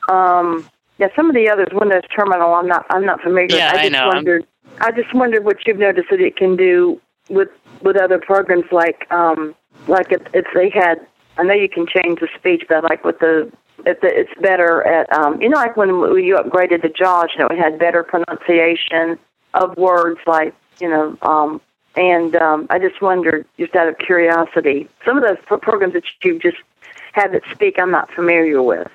Yeah, some of the others, Windows Terminal, I'm not familiar. Yeah, I just wondered what you've noticed that it can do with other programs like if they had. I know you can change the speech, but like with the it's better at you know, like when you upgraded to JAWS, you know, it had better pronunciation of words like And I just wondered, just out of curiosity, some of those programs that you just had that speak, I'm not familiar with.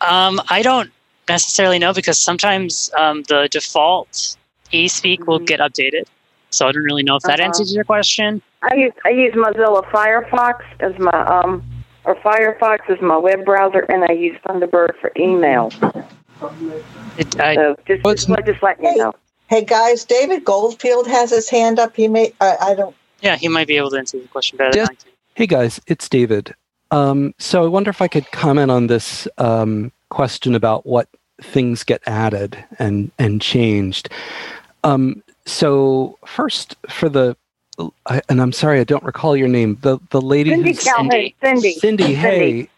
I don't necessarily know because sometimes the default eSpeak will get updated. So I don't really know if that answers your question. I use Mozilla Firefox as my or Firefox as my web browser, and I use Thunderbird for email. So just let you know. Hey guys, David Goldfield has his hand up. He may, I don't. Yeah, he might be able to answer the question better than I can. Hey guys, it's David. So I wonder if I could comment on this question about what things get added and changed. So first for the, and I'm sorry, I don't recall your name, the lady. Cindy Calhoun. Cindy, hey.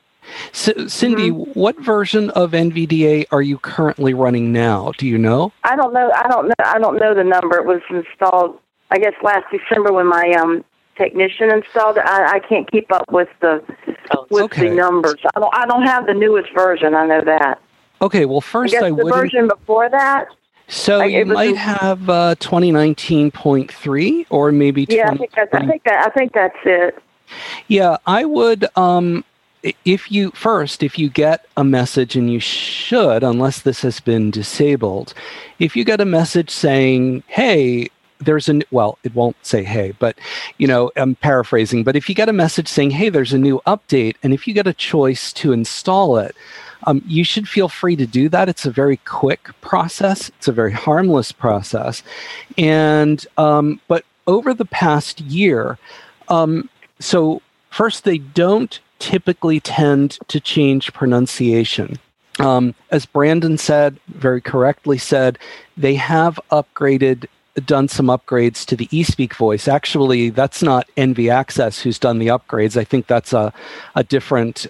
So, Cindy, mm-hmm. What version of NVDA are you currently running now? Do you know? I don't know the number. It was installed, I guess, last December when my technician installed it. I can't keep up with the numbers. I don't have the newest version. I know that. Okay. Well, first I would. The version before that. So you might have 2019.3 or maybe. Yeah, I think that's it. Yeah, I would. If you get a message, and you should, unless this has been disabled, if you get a message saying, hey, it won't say hey, but, I'm paraphrasing, but if you get a message saying, hey, there's a new update, and if you get a choice to install it, you should feel free to do that. It's a very quick process. It's a very harmless process. And, but over the past year, so first they don't typically tend to change pronunciation. As Brandon said, very correctly said, they have done some upgrades to the eSpeak voice. Actually, that's not NV Access who's done the upgrades. I think that's a different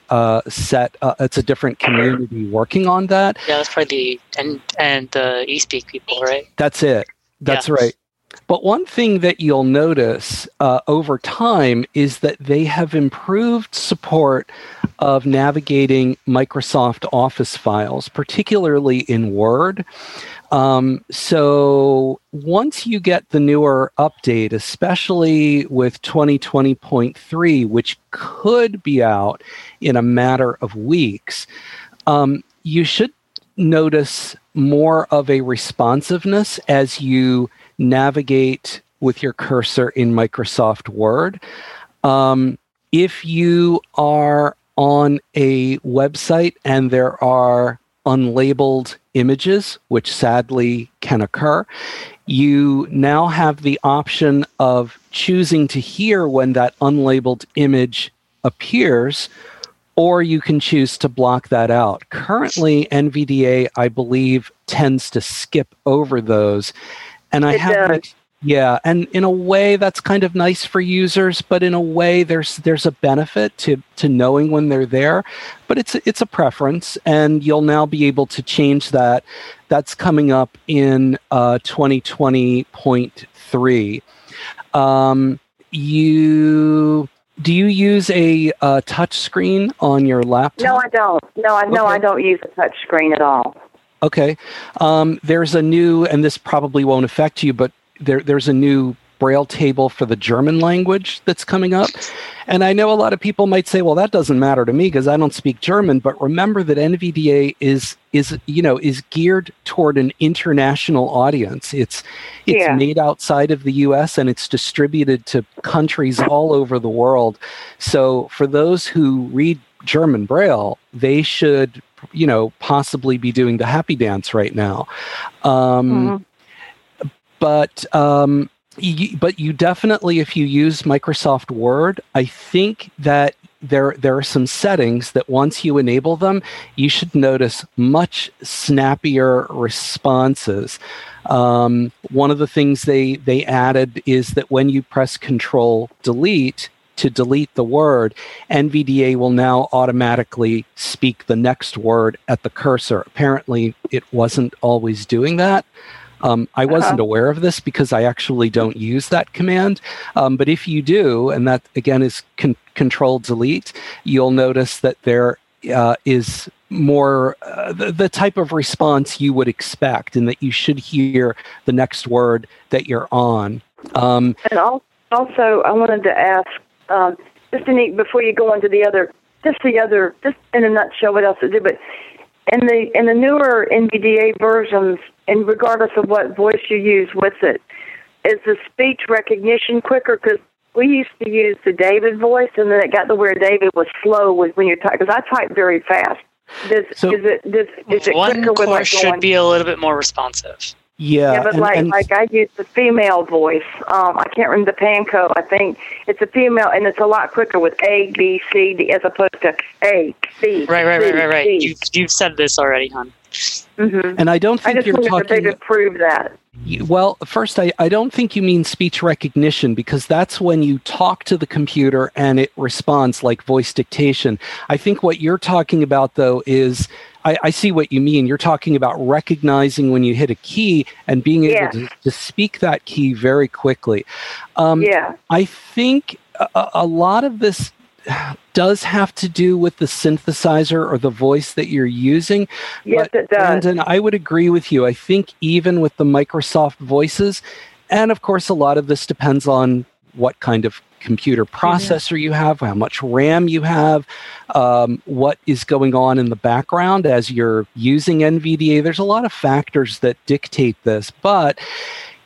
set. It's a different community working on that. Yeah, that's probably the eSpeak people, right? That's it. That's right. But one thing that you'll notice over time is that they have improved support of navigating Microsoft Office files, particularly in Word. So once you get the newer update, especially with 2020.3, which could be out in a matter of weeks, you should notice more of a responsiveness as you navigate with your cursor in Microsoft Word. If you are on a website and there are unlabeled images, which sadly can occur, you now have the option of choosing to hear when that unlabeled image appears, or you can choose to block that out. Currently, NVDA, I believe, tends to skip over those. And and in a way that's kind of nice for users, but in a way there's a benefit to knowing when they're there, but it's a preference, and you'll now be able to change that. That's coming up in 2020.3. Do you use a touch screen on your laptop? No, I don't. I don't use a touch screen at all. Okay. There's a new, and this probably won't affect you, but there's a new Braille table for the German language that's coming up. And I know a lot of people might say, well, that doesn't matter to me because I don't speak German. But remember that NVDA is geared toward an international audience. It's made outside of the U.S. and it's distributed to countries all over the world. So for those who read German Braille, they should possibly be doing the happy dance right now. But you definitely, if you use Microsoft Word, I think that there are some settings that once you enable them, you should notice much snappier responses. One of the things they added is that when you press Control-Delete, to delete the word, NVDA will now automatically speak the next word at the cursor. Apparently, it wasn't always doing that. I wasn't aware of this because I actually don't use that command. But if you do, and that, again, is Control-Delete, you'll notice that there is more the type of response you would expect and that you should hear the next word that you're on. And also, I wanted to ask, before you go into just in a nutshell, what else to do, but in the newer NVDA versions, and regardless of what voice you use with it, is the speech recognition quicker? Because we used to use the David voice, and then it got to where David was slow when you're typing, because I type very fast. Is it quicker? OneCore should be a little bit more responsive. Yeah, yeah, but like I use the female voice. I can't remember the PAN code. I think it's a female, and it's a lot quicker with A, B, C, D, as opposed to A, C. Right. C. You've said this already, hon. Mm-hmm. And I don't think you're talking. I just wanted to prove that. Well, first, I don't think you mean speech recognition, because that's when you talk to the computer and it responds like voice dictation. I think what you're talking about, though, is I see what you mean. You're talking about recognizing when you hit a key and being able to speak that key very quickly. I think a lot of this does have to do with the synthesizer or the voice that you're using. Yes, but, it does. Brandon, I would agree with you. I think even with the Microsoft voices, and of course, a lot of this depends on what kind of computer processor you have, how much RAM you have, what is going on in the background as you're using NVDA. There's a lot of factors that dictate this, but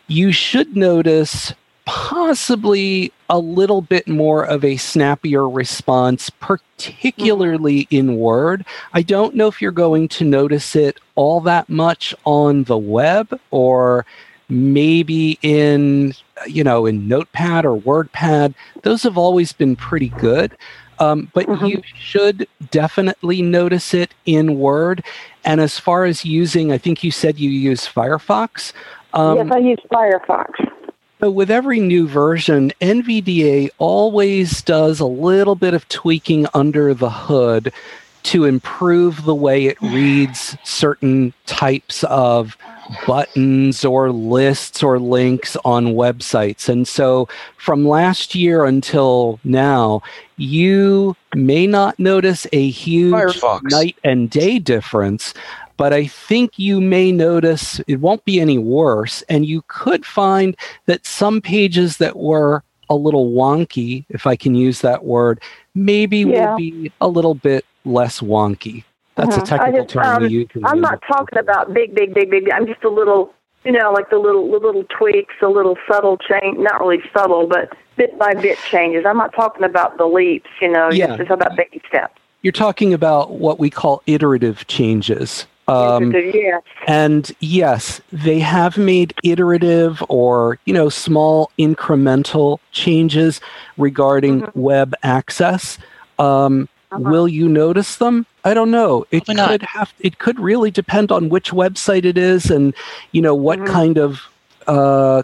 you should notice possibly a little bit more of a snappier response, particularly in Word. I don't know if you're going to notice it all that much on the web, or maybe in Notepad or WordPad. Those have always been pretty good. But you should definitely notice it in Word. And as far as using, I think you said you use Firefox. Yes, I use Firefox. So with every new version, NVDA always does a little bit of tweaking under the hood to improve the way it reads certain types of buttons or lists or links on websites. And so from last year until now, you may not notice a huge Firefox night and day difference, but I think you may notice it won't be any worse. And you could find that some pages that were a little wonky, if I can use that word, maybe will be a little bit less wonky. That's a technical term that you can use. I'm not talking about big. I'm just a little, like the little tweaks, a little subtle change. Not really subtle, but bit by bit changes. I'm not talking about the leaps, It's just about baby steps. You're talking about what we call iterative changes. And yes, they have made iterative or, small incremental changes regarding web access. Will you notice them? I don't know. It could really depend on which website it is and, what kind of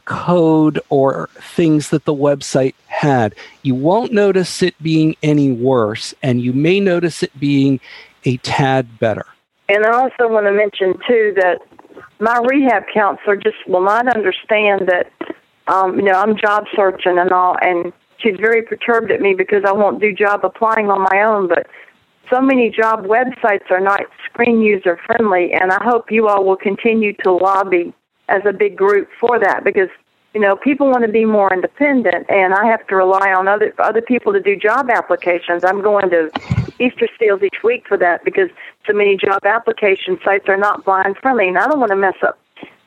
code or things that the website had. You won't notice it being any worse, and you may notice it being a tad better. And I also want to mention, too, that my rehab counselor just will not understand that, I'm job searching and all, and she's very perturbed at me because I won't do job applying on my own, but so many job websites are not screen user friendly, and I hope you all will continue to lobby as a big group for that, because people want to be more independent, and I have to rely on other people to do job applications. I'm going to Easter Seals each week for that, because so many job application sites are not blind friendly, and I don't want to mess up.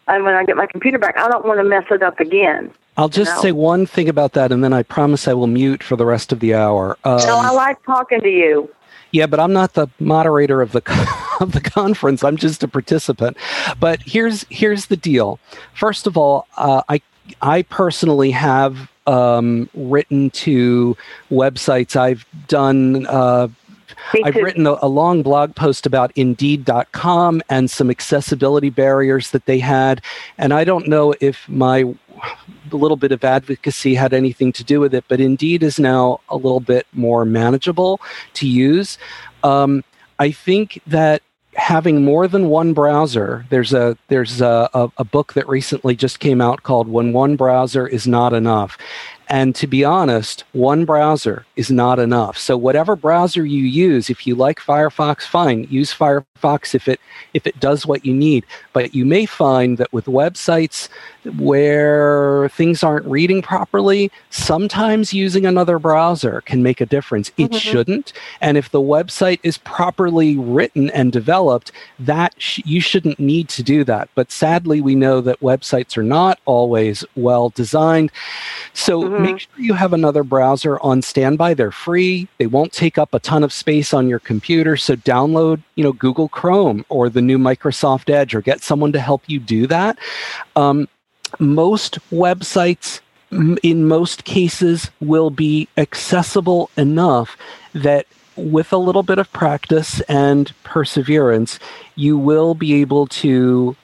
And when I get my computer back, I don't want to mess it up again. I'll just say one thing about that, and then I promise I will mute for the rest of the hour. No, I like talking to you. Yeah, but I'm not the moderator of the conference. I'm just a participant. But here's the deal. First of all, I personally have written to websites. I've done. I've written a long blog post about Indeed.com and some accessibility barriers that they had. And I don't know if my little bit of advocacy had anything to do with it, but Indeed is now a little bit more manageable to use. I think that having more than one browser, there's a book that recently just came out called When One Browser Is Not Enough. And to be honest, one browser is not enough. So whatever browser you use, if you like Firefox, fine, use Firefox if it does what you need. But you may find that with websites where things aren't reading properly, sometimes using another browser can make a difference. It shouldn't. And if the website is properly written and developed, that you shouldn't need to do that. But sadly, we know that websites are not always well designed. So Make sure you have another browser on standby. They're free. They won't take up a ton of space on your computer. So download, Google Chrome or the new Microsoft Edge, or get someone to help you do that. Most websites, in most cases, will be accessible enough that with a little bit of practice and perseverance, you will be able to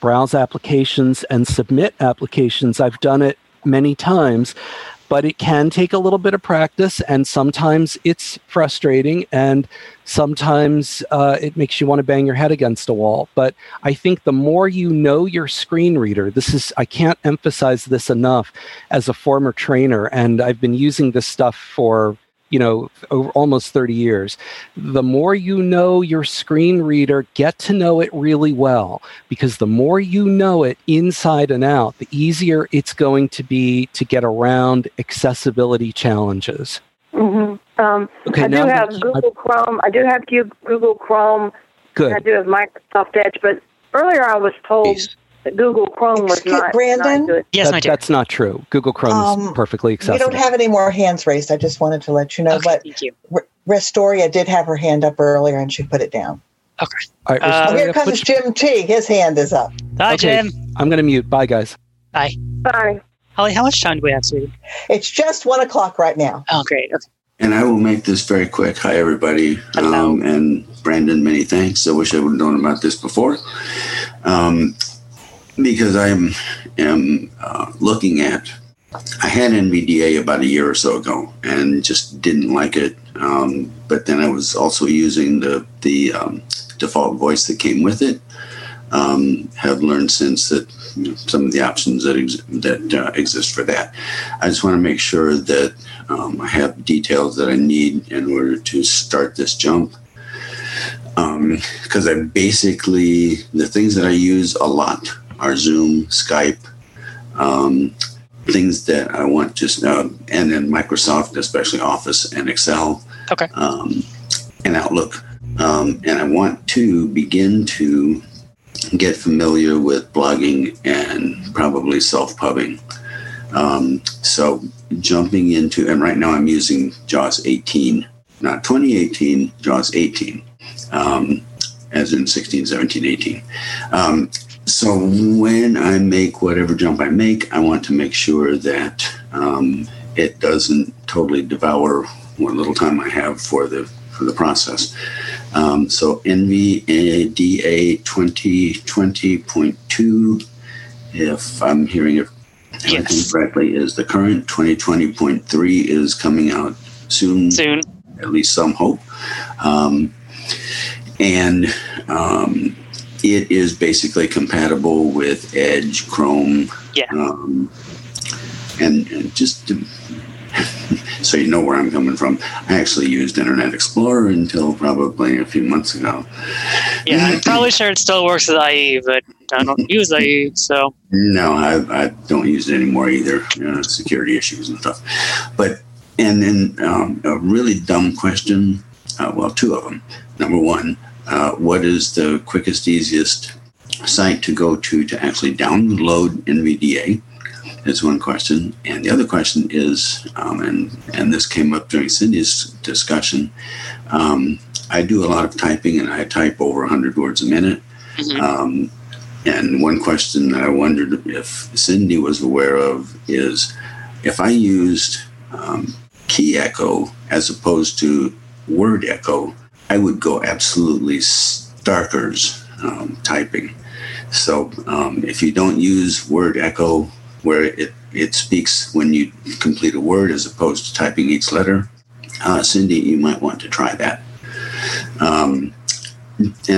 browse applications and submit applications. I've done it many times, but it can take a little bit of practice, and sometimes it's frustrating, and sometimes it makes you want to bang your head against a wall. But I think the more you know your screen reader, I can't emphasize this enough as a former trainer, and I've been using this stuff for over almost 30 years. The more you know your screen reader, get to know it really well, because the more you know it inside and out, the easier it's going to be to get around accessibility challenges. Mm-hmm. I do have Google Chrome. Good. I do have Microsoft Edge, but earlier I was told that Google Chrome was not good. Yes, that's not true. Google Chrome is perfectly accessible. We don't have any more hands raised. I just wanted to let you know. Okay, but thank you. Restoria did have her hand up earlier, and she put it down. Okay. All right, here comes Jim T. His hand is up. Hi, okay, Jim. I'm going to mute. Bye, guys. Bye. Bye. Holly, how much time do we have, sweetie? It's just 1 o'clock right now. Oh, great. Okay. And I will make this very quick. Hi, everybody. And Brandon, many thanks. I wish I would have known about this before. Because I am looking at, I had NVDA about a year or so ago and just didn't like it. But then I was also using the default voice that came with it. Have learned since that some of the options that exist for that. I just want to make sure that I have details that I need in order to start this jump. Because I basically, the things that I use a lot are Zoom, Skype, things that I want to, and then Microsoft, especially Office and Excel, okay, and Outlook. And I want to begin to get familiar with blogging and probably self-pubbing. So jumping into, and right now I'm using JAWS 18, not 2018, JAWS 18, as in 16, 17, 18. So when I make whatever jump I make, I want to make sure that it doesn't totally devour what little time I have for the process. So NVDA 2020.2, if I'm hearing it correctly, is the current. 2020.3 is coming out soon. At least some hope. It is basically compatible with Edge, Chrome, and just to, so you know where I'm coming from. I actually used Internet Explorer until probably a few months ago. Yeah, I'm probably sure it still works with IE, but I don't use IE, so... No, I don't use it anymore either. Security issues and stuff. But, and then a really dumb question, two of them. Number one, what is the quickest, easiest site to go to actually download NVDA? That's one question. And the other question is, and this came up during Cindy's discussion, I do a lot of typing, and I type over 100 words a minute. Mm-hmm. And one question that I wondered if Cindy was aware of is, if I used key echo as opposed to word echo, I would go absolutely starkers typing. So if you don't use word echo where it speaks when you complete a word as opposed to typing each letter, Cindy, you might want to try that. And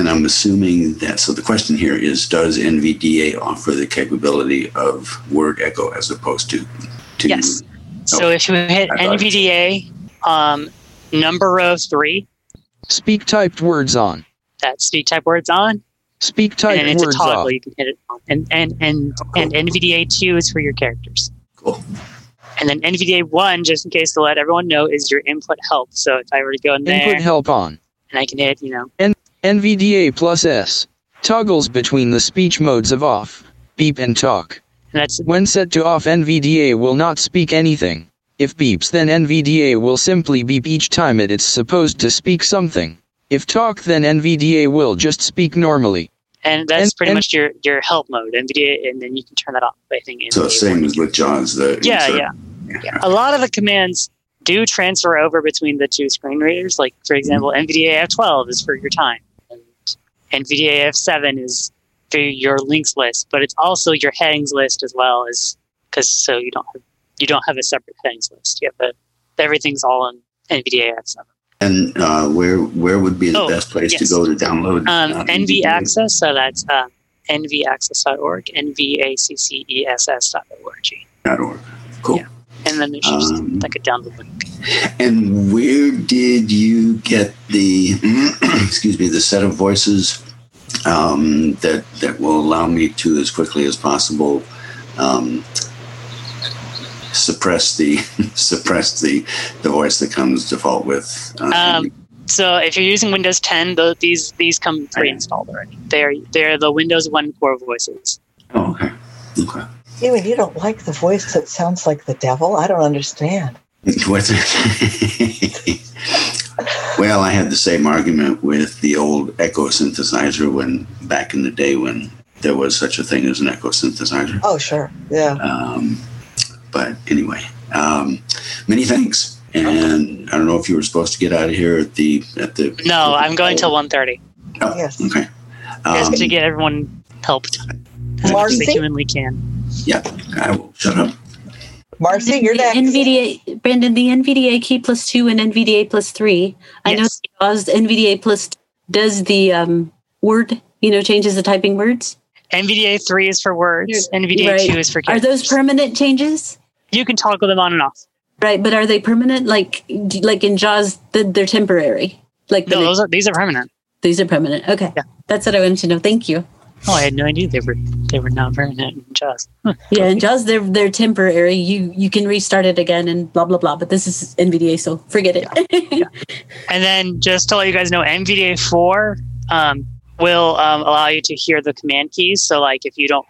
I'm assuming that, so the question here is, does NVDA offer the capability of word echo as opposed to yes. So if you hit NVDA number row 3, speak typed words on. That's speak typed words on. Speak typed words on. And it's a toggle. You can hit it on. And NVDA 2 is for your characters. Cool. And then NVDA 1, just in case to let everyone know, is your input help. So if I were to go in there. Input help on. And I can hit, NVDA plus S. Toggles between the speech modes of off, beep, and talk. That's when set to off, NVDA will not speak anything. If beeps, then NVDA will simply beep each time it's supposed to speak something. If talk, then NVDA will just speak normally. And that's pretty much your help mode, NVDA, and then you can turn that off. I think NVDA, so the same as with JAWS. Yeah. A lot of the commands do transfer over between the two screen readers. Like, for example, NVDA F12 is for your time, and NVDA F7 is for your links list, but it's also your headings list as well, as because so you don't have a separate headings list. You have everything's all on NVDA F7. And where would be the best place to go to download? NV Access, so that's nvaccess.org, nvaccess.org. Cool. Yeah. And then there's just like a download link. And where did you get the the set of voices that will allow me to, as quickly as possible, suppress the voice that comes default with? So if you're using Windows 10, these come pre-installed already. They're the Windows OneCore voices. Oh, okay. Even you don't like the voice that sounds like the devil? I don't understand. Well, I had the same argument with the old Echo synthesizer back in the day when there was such a thing as an Echo synthesizer. Oh, sure. Yeah. But anyway, many thanks. And I don't know if you were supposed to get out of here at the. No, I'm going till 1:30. Oh, yes. Okay. I was going to get everyone helped. Marcy? As humanly can. Yeah, I will shut up. Marcy, you're next. NVDA, Brandon, the NVDA key plus 2 and NVDA plus 3. Yes. I know NVDA plus does the word, changes the typing words. NVDA 3 is for words. NVDA 2 is for characters. Are those permanent changes? You can toggle them on and off. Right, but are they permanent? Like in JAWS, they're temporary. These are permanent. These are permanent. Okay, yeah. That's what I wanted to know. Thank you. Oh, I had no idea they were not permanent in JAWS. Yeah, in JAWS they're temporary. You can restart it again and blah blah blah. But this is NVDA, so forget it. Yeah. And then just to let you guys know, NVDA 4. Will allow you to hear the command keys. So, when you're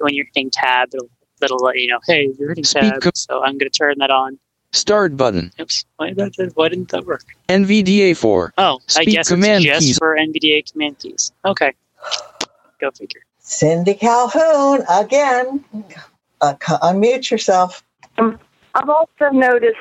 hitting tab, it'll let you know, hey, you're hitting tab. So I'm going to turn that on. Start button. Oops. Why didn't that work? NVDA 4. Oh, I guess it's just keys. For NVDA command keys. Okay. Go figure. Cindy Calhoun, again. Unmute yourself. I've also noticed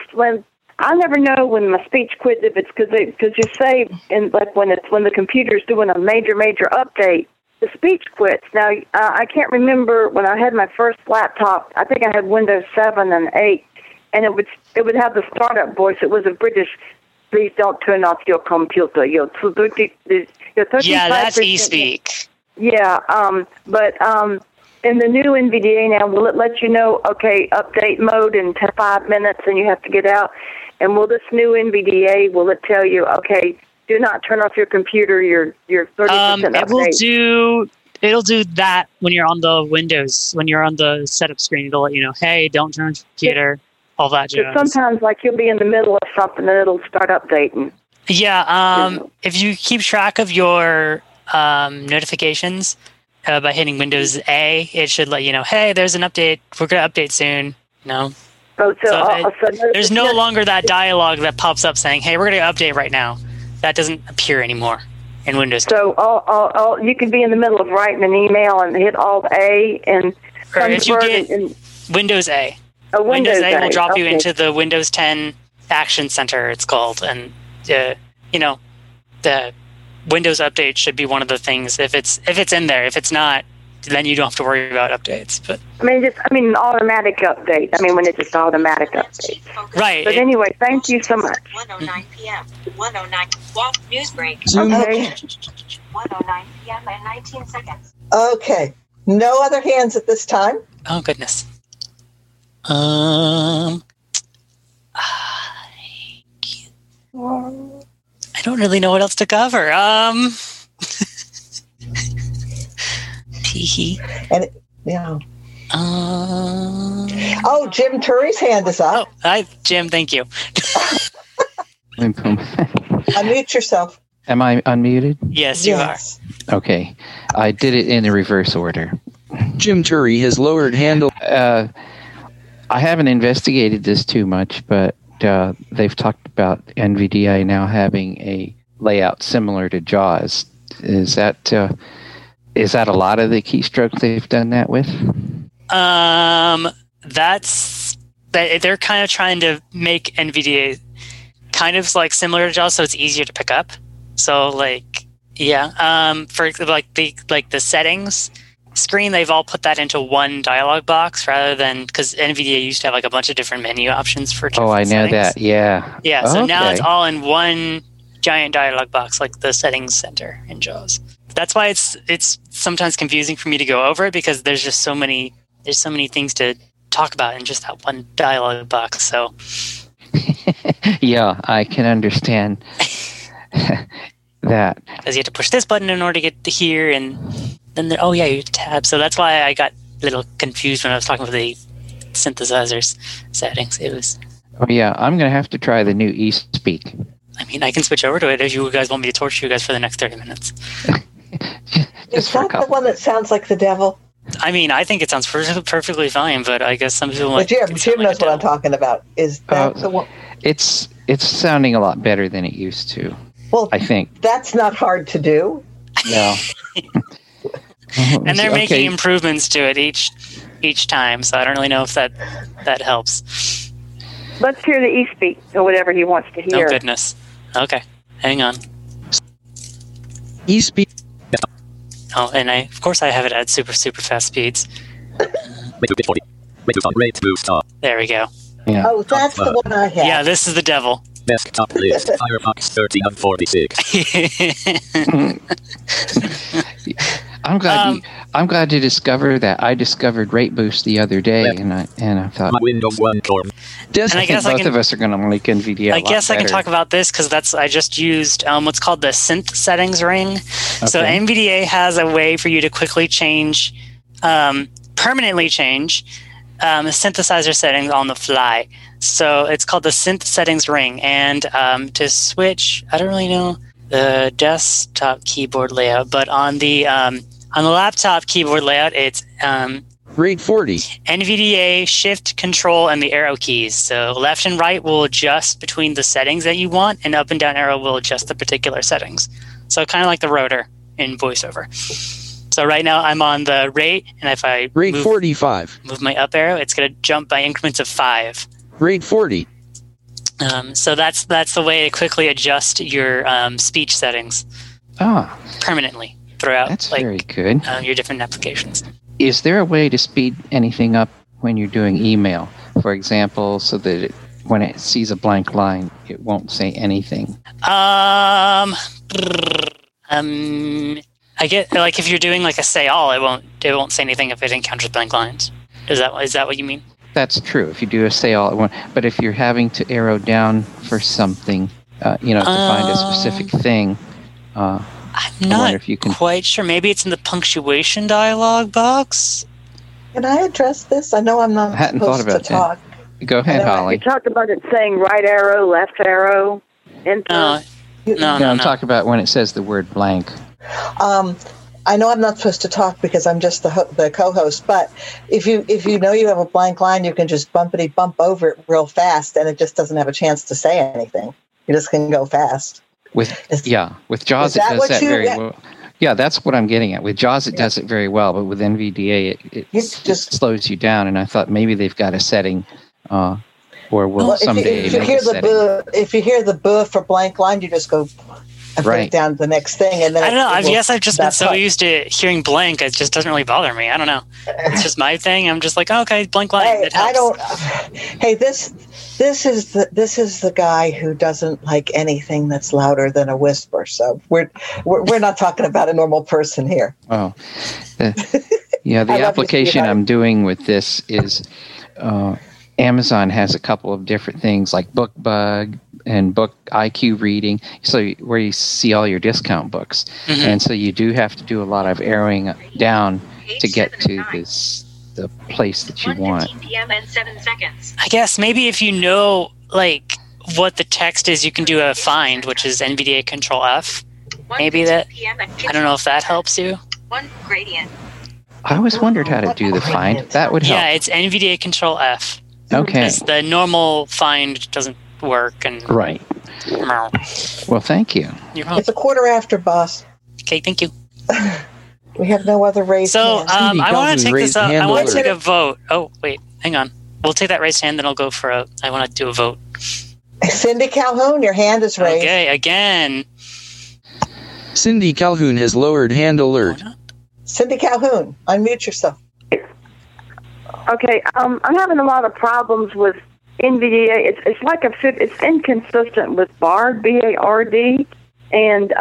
I never know when my speech quits, if it's because you say, and like when the computer's doing a major update, the speech quits. Now I can't remember when I had my first laptop. I think I had Windows 7 and 8, and it would have the startup voice. It was a British. Please don't turn off your computer. Yeah, that's eSpeak. Yeah, in the new NVDA now, will it let you know, okay, update mode in 5 minutes and you have to get out? And will this new NVDA, will it tell you, okay, do not turn off your computer, your 30% update? It'll do that when you're on the Windows, when you're on the setup screen. It'll let you know, hey, don't turn on your computer, all that jazz. Sometimes, you'll be in the middle of something and it'll start updating. Yeah, if you keep track of your notifications... by hitting Windows A, it should let you know, hey, there's an update. We're going to update soon. No. Oh, there's no longer that dialogue that pops up saying, hey, we're going to update right now. That doesn't appear anymore in Windows. So you can be in the middle of writing an email and hit Alt A. And or if you get Windows A. Windows A will drop you into the Windows 10 Action Center, it's called. And, the Windows update should be one of the things. If it's in there, if it's not, then you don't have to worry about updates. But an automatic update. When it's just automatic update. Right. But anyway, thank you so much. 1:09 p.m. 1:09. Walk news break. Okay. 1:09 p.m. and 19 seconds. Okay. No other hands at this time. Oh goodness. I don't really know what else to cover. And yeah. Jim Turi's hand is up. Oh, hi, Jim. Thank you. Unmute yourself. Am I unmuted? Yes, you are. Okay. I did it in the reverse order. Jim Turi has lowered handle. I haven't investigated this too much, but they've talked about NVDA now having a layout similar to JAWS. Is that a lot of the keystrokes they've done that with? They're kind of trying to make NVDA kind of like similar to JAWS, so it's easier to pick up. So like, yeah, for like the settings screen, they've all put that into one dialog box rather than, because NVDA used to have like a bunch of different menu options for different settings. That. Yeah. Yeah. So now it's all in one giant dialog box, like the settings center in JAWS. That's why it's sometimes confusing for me to go over it, because there's just so many things to talk about in just that one dialog box. So yeah, I can understand that, because you have to push this button in order to get to here, and then you tab. So that's why I got a little confused when I was talking about the synthesizers settings. It was. Oh yeah, I'm gonna have to try the new eSpeak. I mean, I can switch over to it if you guys want me to torture you guys for the next 30 minutes. Is that the one that sounds like the devil? I mean, I think it sounds perfectly fine, but I guess some people might. Jim knows what I'm talking about. Is that the one? It's sounding a lot better than it used to. Well, I think that's not hard to do. No. And they're making improvements to it each time, so I don't really know if that helps. Let's hear the eSpeak or whatever he wants to hear. Oh goodness. Okay, hang on. eSpeak. Oh, and of course I have it at super, super fast speeds. There we go. Yeah. Oh, that's the one I have. Yeah, this is the devil. Desktop list, Firefox 1346. I'm glad to discover that. I discovered Rate Boost the other day, and I thought, Windows OneCore. Both of us are going to like NVDA. I guess I can talk about this because I just used what's called the Synth Settings Ring. Okay. So NVDA has a way for you to quickly change, permanently change, synthesizer settings on the fly. So it's called the Synth Settings Ring, and to switch, I don't really know the desktop keyboard layout, but on the laptop keyboard layout, it's Rate 40. NVDA, Shift, Control, and the arrow keys. So left and right will adjust between the settings that you want, and up and down arrow will adjust the particular settings. So kind of like the rotor in VoiceOver. So right now I'm on the rate, and if I move my up arrow, it's going to jump by increments of 5. Rate 40. So that's the way to quickly adjust your speech settings permanently throughout. That's very good. Your different applications. Is there a way to speed anything up when you're doing email, for example, so that when it sees a blank line, it won't say anything? I get like if you're doing like a say all, it won't say anything if it encounters blank lines. Is that what you mean? That's true. If you do a say all at once, but if you're having to arrow down for something, to find a specific thing, I'm not quite sure. Maybe it's in the punctuation dialog box. Can I address this? I know I'm not supposed to talk. Go ahead, Holly. You talked about it saying right arrow, left arrow, enter. No, I'm talking about when it says the word blank. I know I'm not supposed to talk because I'm just the co-host, but if you know you have a blank line, you can just bumpity bump over it real fast, and it just doesn't have a chance to say anything. You just can go fast. With JAWS it does that very well. Yeah, that's what I'm getting at. With JAWS it does it very well, but with NVDA it just slows you down. And I thought maybe they've got a setting, or will someday if you hear the boo, if you hear the boo for blank line, you just go. And put it down to the next thing, and then I don't know. I guess I've just been so used to hearing blank, it just doesn't really bother me. I don't know. It's just my thing. I'm just like, oh, okay, blank line. Hey, I don't. Hey, this is the guy who doesn't like anything that's louder than a whisper. So we're not talking about a normal person here. Oh, the application I'm doing with this is Amazon has a couple of different things like BookBug. And book IQ reading, so where you see all your discount books, mm-hmm. and so you do have to do a lot of arrowing down to get to the place that you want. I guess maybe if you know like what the text is, you can do a find, which is NVDA Control F. Maybe that. I don't know if that helps you. One gradient. I always wondered how to do the find. That would help. Yeah, it's NVDA Control F. Okay. The normal find doesn't work. And right. Well, thank you. You're welcome. It's a quarter after, boss. Okay, thank you. We have no other raised hands. So I want to take this up. I want to take a vote. Oh, wait. Hang on. We'll take that raised hand, then I'll go for a... I want to do a vote. Cindy Calhoun, your hand is raised. Okay, again. Cindy Calhoun has lowered hand alert. Cindy Calhoun, unmute yourself. Okay, I'm having a lot of problems with NVDA. It's like I've said, it's inconsistent with BARD, B-A-R-D. And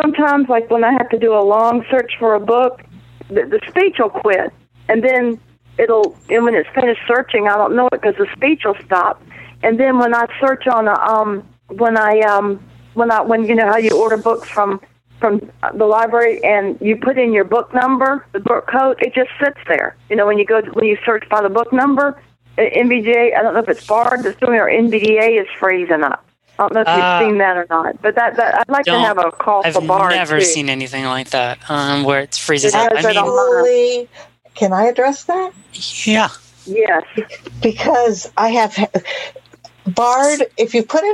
sometimes, like when I have to do a long search for a book, the speech will quit. And then when it's finished searching, I don't know it because the speech will stop. And then when I search on when you know how you order books from the library and you put in your book number, the book code, it just sits there. You know, when you search by the book number, NVDA, I don't know if it's barred, it's doing, or NVDA is freezing up. I don't know if you've seen that or not, but that I'd like to have a call for BARD. I've never seen anything like that where it freezes up. Can I address that? Yeah. Yes. Because I have BARD. If you put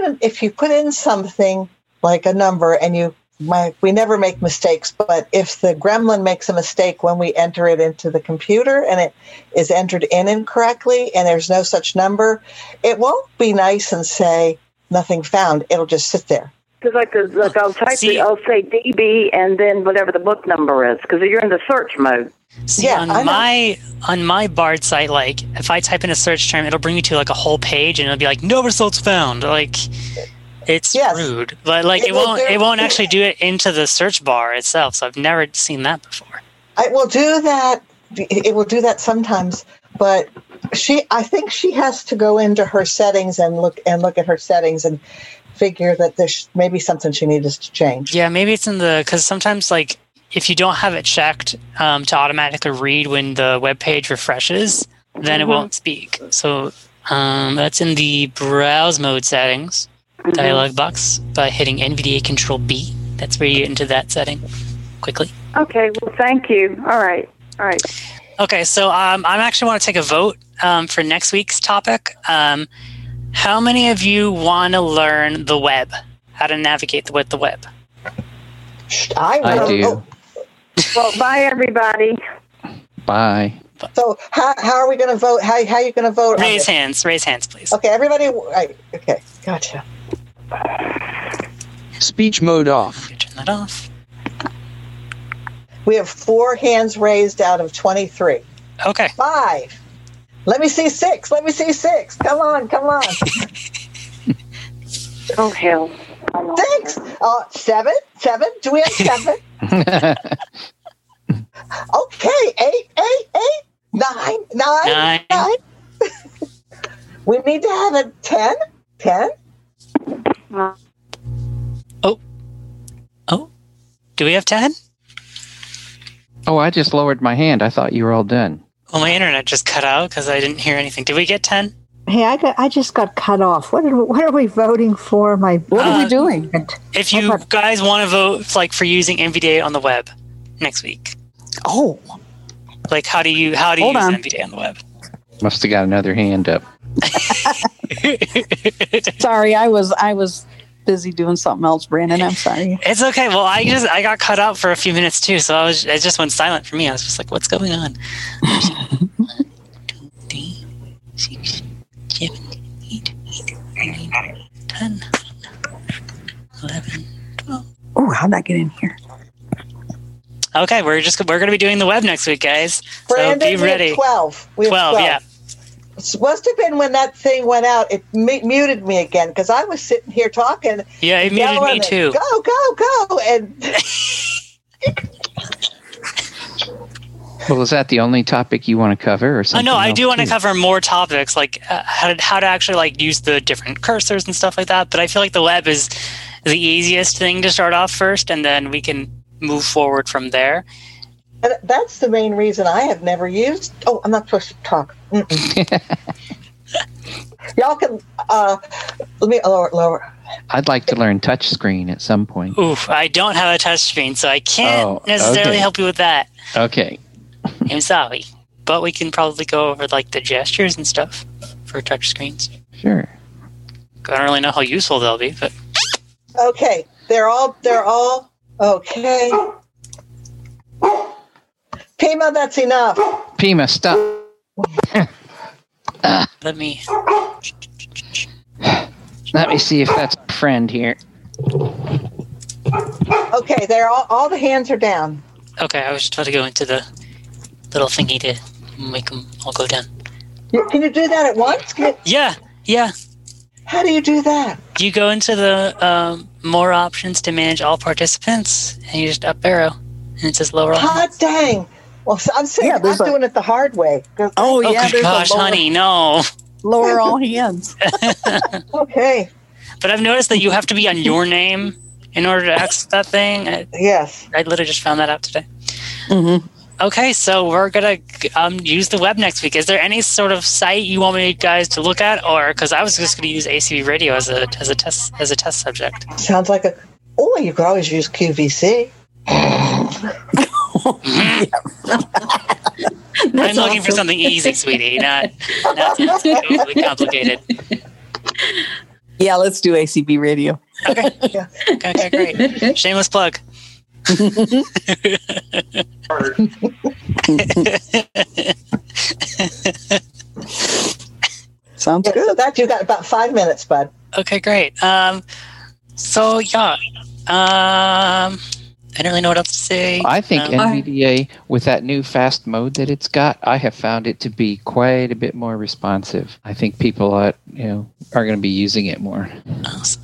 in something like a number, and we never make mistakes, but if the gremlin makes a mistake when we enter it into the computer and it is entered in incorrectly and there's no such number, it won't be nice and say nothing found. It'll just sit there. Because like I'll type it, I'll say DB and then whatever the book number is, because you're in the search mode. See, yeah, on my BARD site, like if I type in a search term, it'll bring me to like a whole page, and it'll be like no results found. Like it's rude, but like it won't actually do it into the search bar itself. So I've never seen that before. It will do that. It will do that sometimes, but I think she has to go into her settings and look at her settings and figure that there's maybe something she needs to change. Yeah, maybe it's because sometimes like if you don't have it checked to automatically read when the web page refreshes, then it won't speak. So that's in the browse mode settings dialog box by hitting NVDA Control B. That's where you get into that setting quickly. Okay, well, thank you. All right. Okay, so I actually want to take a vote for next week's topic. How many of you want to learn the web? How to navigate with the web? I do. Oh. Well, bye, everybody. Bye. So, how are we going to vote? How are you going to vote? Raise hands, please. Okay, everybody. Right. Okay, gotcha. Speech mode off. Turn that off. We have 4 hands raised out of 23. Okay. 5. Let me see 6. Come on. Oh, hell. 6. 7. Do we have 7? Okay. 8. 9. We need to have a 10. 10. Oh. Do we have 10? Oh, I just lowered my hand. I thought you were all done. Well, my internet just cut out because I didn't hear anything. Did we get 10? Hey, I just got cut off. What are we voting for? What are we doing? If you guys want to vote like for using NVDA on the web next week. Oh. Like how do you use NVDA on the web? Must have got another hand up. Sorry, I was busy doing something else, Brandon. I'm sorry. It's okay. Well, I got cut out for a few minutes too, so it just went silent for me. I was just like, what's going on? 1, 2, 3, 4, 5, 6, 7, 8, 9, 10, 11, 12. Oh, how'd that get in here? Okay, we're going to be doing the web next week, guys. Brandon, so be ready. 12. We have 12. Yeah. It must have been when that thing went out. It muted me again because I was sitting here talking. Yeah, it muted me too. Go! And well, is that the only topic you want to cover, or something? Oh, no, I do want to cover more topics, like how to actually like use the different cursors and stuff like that. But I feel like the web is the easiest thing to start off first, and then we can move forward from there. And that's the main reason I have never used. Oh, I'm not supposed to talk. Y'all can let me lower. I'd like to learn touchscreen at some point. Oof, I don't have a touchscreen, so I can't necessarily help you with that. Okay. I'm sorry. But we can probably go over like the gestures and stuff for touch screens. Sure. I don't really know how useful they'll be, but okay. They're all okay. Pima, that's enough. Pima, stop. Let me see if that's our friend here. Okay, they're all the hands are down. Okay, I was just about to go into the little thingy to make them all go down. Can you do that at once? Yeah. How do you do that? You go into the more options to manage all participants, and you just up arrow, and it says lower all. Hot dang! Well, I'm saying I'm doing it the hard way. Oh gosh, honey, no. Lower all hands. Okay. But I've noticed that you have to be on your name in order to access that thing. Yes. I literally just found that out today. Mm-hmm. Okay, so we're going to use the web next week. Is there any sort of site you want me guys to look at? Or because I was just going to use ACB Radio as a test subject. Sounds like you could always use QVC. I'm looking for something easy, sweetie, not totally complicated. Yeah, let's do ACB Radio. Okay. Yeah. Okay, great. Shameless plug. Sounds good. So that you got about 5 minutes, bud. Okay, great. I don't really know what else to say. I think NVDA, with that new fast mode that it's got, I have found it to be quite a bit more responsive. I think people are going to be using it more. Awesome.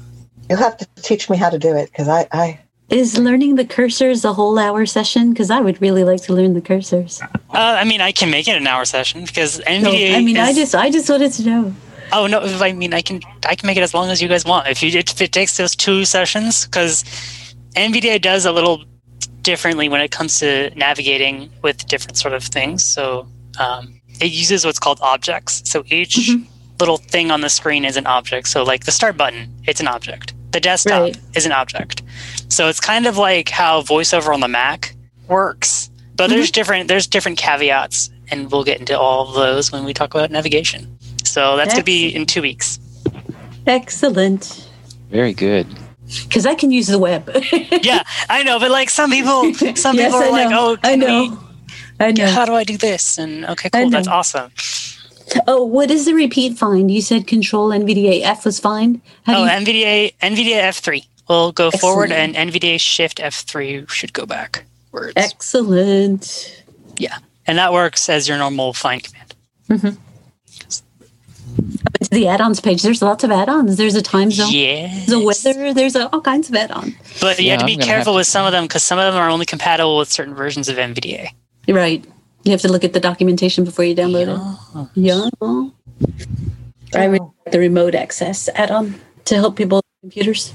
You'll have to teach me how to do it because I. Is learning the cursors a whole hour session? Because I would really like to learn the cursors. I can make it an hour session because NVDA. No, I just wanted to know. Oh no! I can make it as long as you guys want. If it takes those 2 sessions, because NVDA does a little differently when it comes to navigating with different sort of things. So it uses what's called objects. So each little thing on the screen is an object. So like the start button, it's an object. The desktop is an object. So it's kind of like how VoiceOver on the Mac works. But there's different caveats, and we'll get into all of those when we talk about navigation. So that's going to be in 2 weeks. Excellent. Very good. Because I can use the web. Yeah, I know. But like some people yes, are like, oh, I know. How do I do this? And okay, cool. That's awesome. Oh, what is the repeat find? You said Control NVDA F was fine. NVDA F3 will go forward, and NVDA Shift F3 should go backwards. Excellent. Yeah, and that works as your normal find command. Mm-hmm. Up into the add-ons page. There's lots of add-ons. There's a time zone. Yes. There's a weather. There's all kinds of add-ons. But you have to be careful with some of them because some of them are only compatible with certain versions of NVDA. Right. You have to look at the documentation before you download it. Yeah. I read the remote access add-on to help people with computers.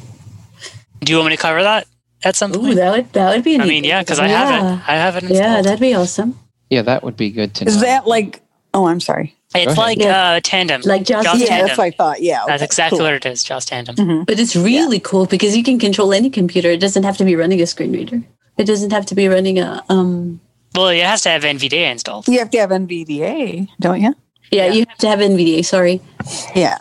Do you want me to cover that at some point? Ooh, that would be neat. Because I haven't installed. Yeah, that'd be awesome. Yeah, that would be good to know. Is that like... Oh, I'm sorry. It's like Tandem. Like JAWS Tandem. Yeah, that's what I thought. Yeah. Okay, that's exactly what it is, JAWS Tandem. Mm-hmm. But it's really cool because you can control any computer. It doesn't have to be running a screen reader. It doesn't have to be running a... Well, it has to have NVDA installed. You have to have NVDA, don't you? Yeah, you have to have NVDA, sorry. Yeah.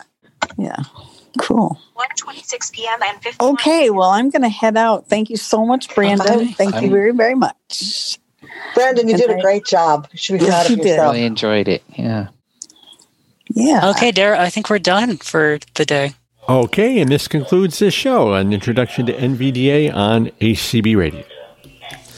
Cool. 1:26 p.m. and 50. Okay, well, I'm going to head out. Thank you so much, Brandon. Thank you very, very much. Brandon, you did a great job. You should be proud of yourself. I really enjoyed it, yeah. Okay, Dara, I think we're done for the day. Okay, and this concludes this show, an introduction to NVDA on ACB Radio.